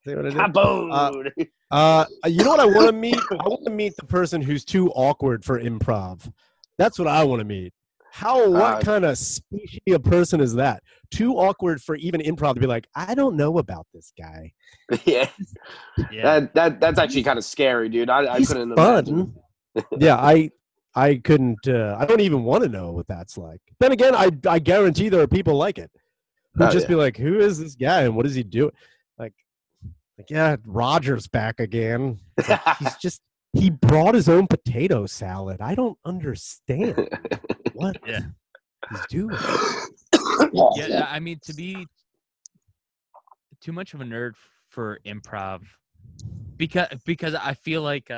what I want to meet? I want to meet the person who's too awkward for improv. That's what I want to meet. What kind of species of person is that? Too awkward for even improv to be like, I don't know about this guy. Yeah. That's actually kind of scary, dude. I couldn't imagine. Yeah, I couldn't. I don't even want to know what that's like. Then again, I guarantee there are people like it who be like, "Who is this guy and what does he do?" Like yeah, Roger's back again. Like, he brought his own potato salad. I don't understand what he's doing. Yeah, I mean, to be too much of a nerd for improv because I feel like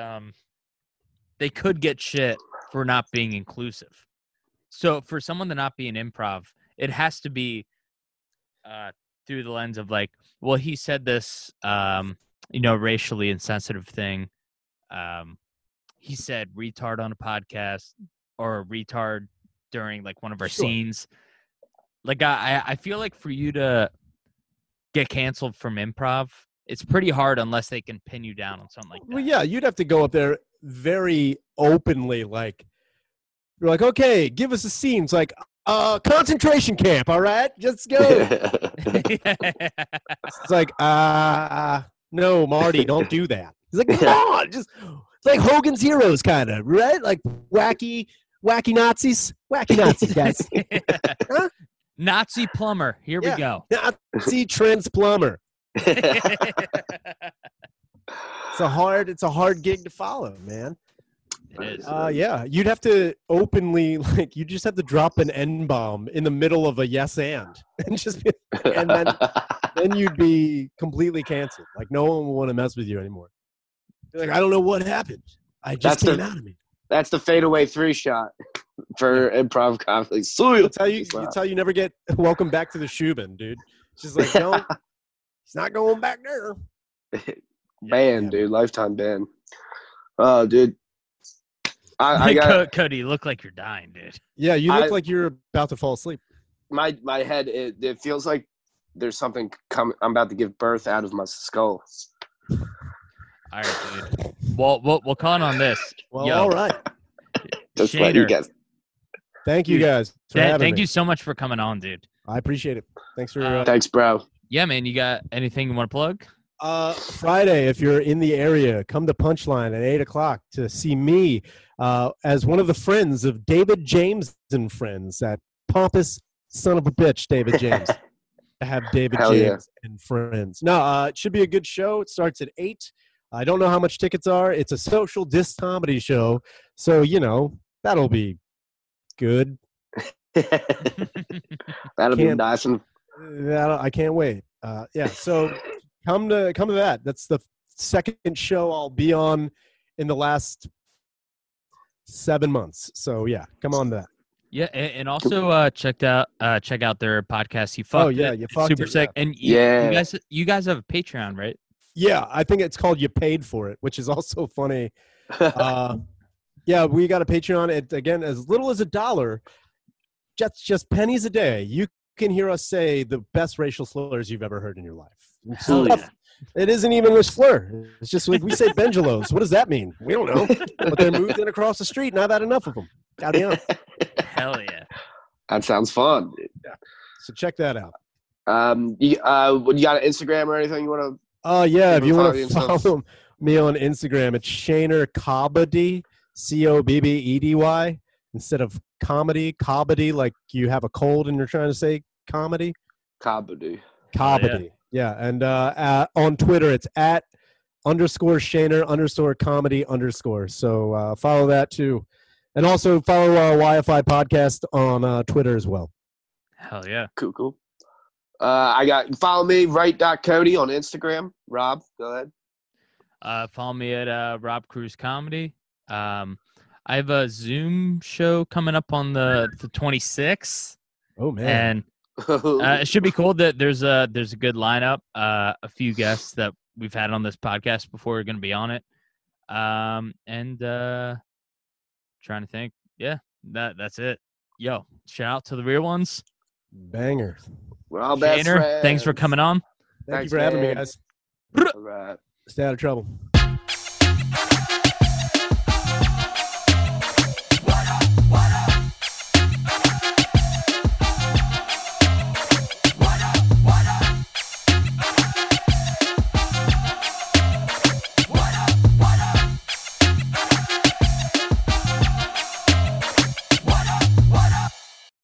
they could get shit for not being inclusive. So for someone to not be an improv, it has to be through the lens of like, well, he said this, racially insensitive thing. He said retard on a podcast or retard during like one of our scenes. Like I feel like for you to get canceled from improv, it's pretty hard unless they can pin you down on something like that. Well, yeah, you'd have to go up there very openly, like you're like, okay, give us a scene. It's like concentration camp. All right, let's go. It's like no, Marty, don't do that. He's like, come on, just it's like Hogan's Heroes kind of, right? Like wacky Nazis, guys. Huh? Nazi plumber. Here we go. Nazi trans plumber. It's a hard gig to follow, man. It is. Yeah, you'd have to openly, like, you just have to drop an N-bomb in the middle of a yes and just, and then, then you'd be completely canceled. Like, no one will want to mess with you anymore. You're like, I don't know what happened. I just came out of me. That's the fadeaway three shot for improv comedy. That's how you never get welcome back to the Shubin, dude. It's just like, no, he's not going back there. Ban, dude. Lifetime ban. Oh, dude. I got Cody. You look like you're dying, dude. Yeah, you look like you're about to fall asleep. My head. It feels like there's something coming. I'm about to give birth out of my skull. All right, dude. Well, we'll con on this. Well, all right. Just let you guys. Thank you guys. Thank you so much for coming on, dude. I appreciate it. Thanks for. Thanks, bro. Yeah, man. You got anything you want to plug? Friday, if you're in the area, come to Punchline at 8:00 to see me as one of the friends of David James and Friends, that pompous son of a bitch, David James. I have David James and Friends. No, it should be a good show. It starts at 8:00. I don't know how much tickets are. It's a social diss comedy show, so that'll be good. That'll be nice. I can't wait. So. Come to that. That's the second show I'll be on in the last 7 months. So yeah, come on to that. Yeah, and also check out their podcast. You fucked. Oh yeah, you fucked. Super sick. Yeah. And you guys have a Patreon, right? Yeah, I think it's called You Paid For It, which is also funny. Yeah, we got a Patreon. It again as little as $1, just pennies a day. You can hear us say the best racial slurs you've ever heard in your life. Yeah. It isn't even a slur. It's just like we say benjolos. What does that mean? We don't know. But they moved in across the street, and I've had enough of them. Gotta be honest. Hell yeah. That sounds fun. Yeah. So check that out. You got an Instagram or anything you want to? Yeah, if you want to follow me on Instagram, it's Shaner Comedy. C-O-B-B-E-D-Y instead of comedy, cobbedy, like you have a cold and you're trying to say comedy? Cobbedy. Cobbedy, yeah. And on Twitter, it's @_Shaner_comedy_. So follow that too. And also follow our YFI podcast on Twitter as well. Hell yeah. Cool, cool. I got follow me, right.cody on Instagram. Rob, go ahead. Follow me at Rob Cruz Comedy. I have a Zoom show coming up on the 26th. Oh man. And it should be cool. That there's a good lineup. A few guests that we've had on this podcast before are going to be on it. Trying to think. Yeah, that's it. Yo, shout out to the real ones. Banger. We're all best friends. Thanks for coming on. Thanks for having me, guys. All right. Stay out of trouble.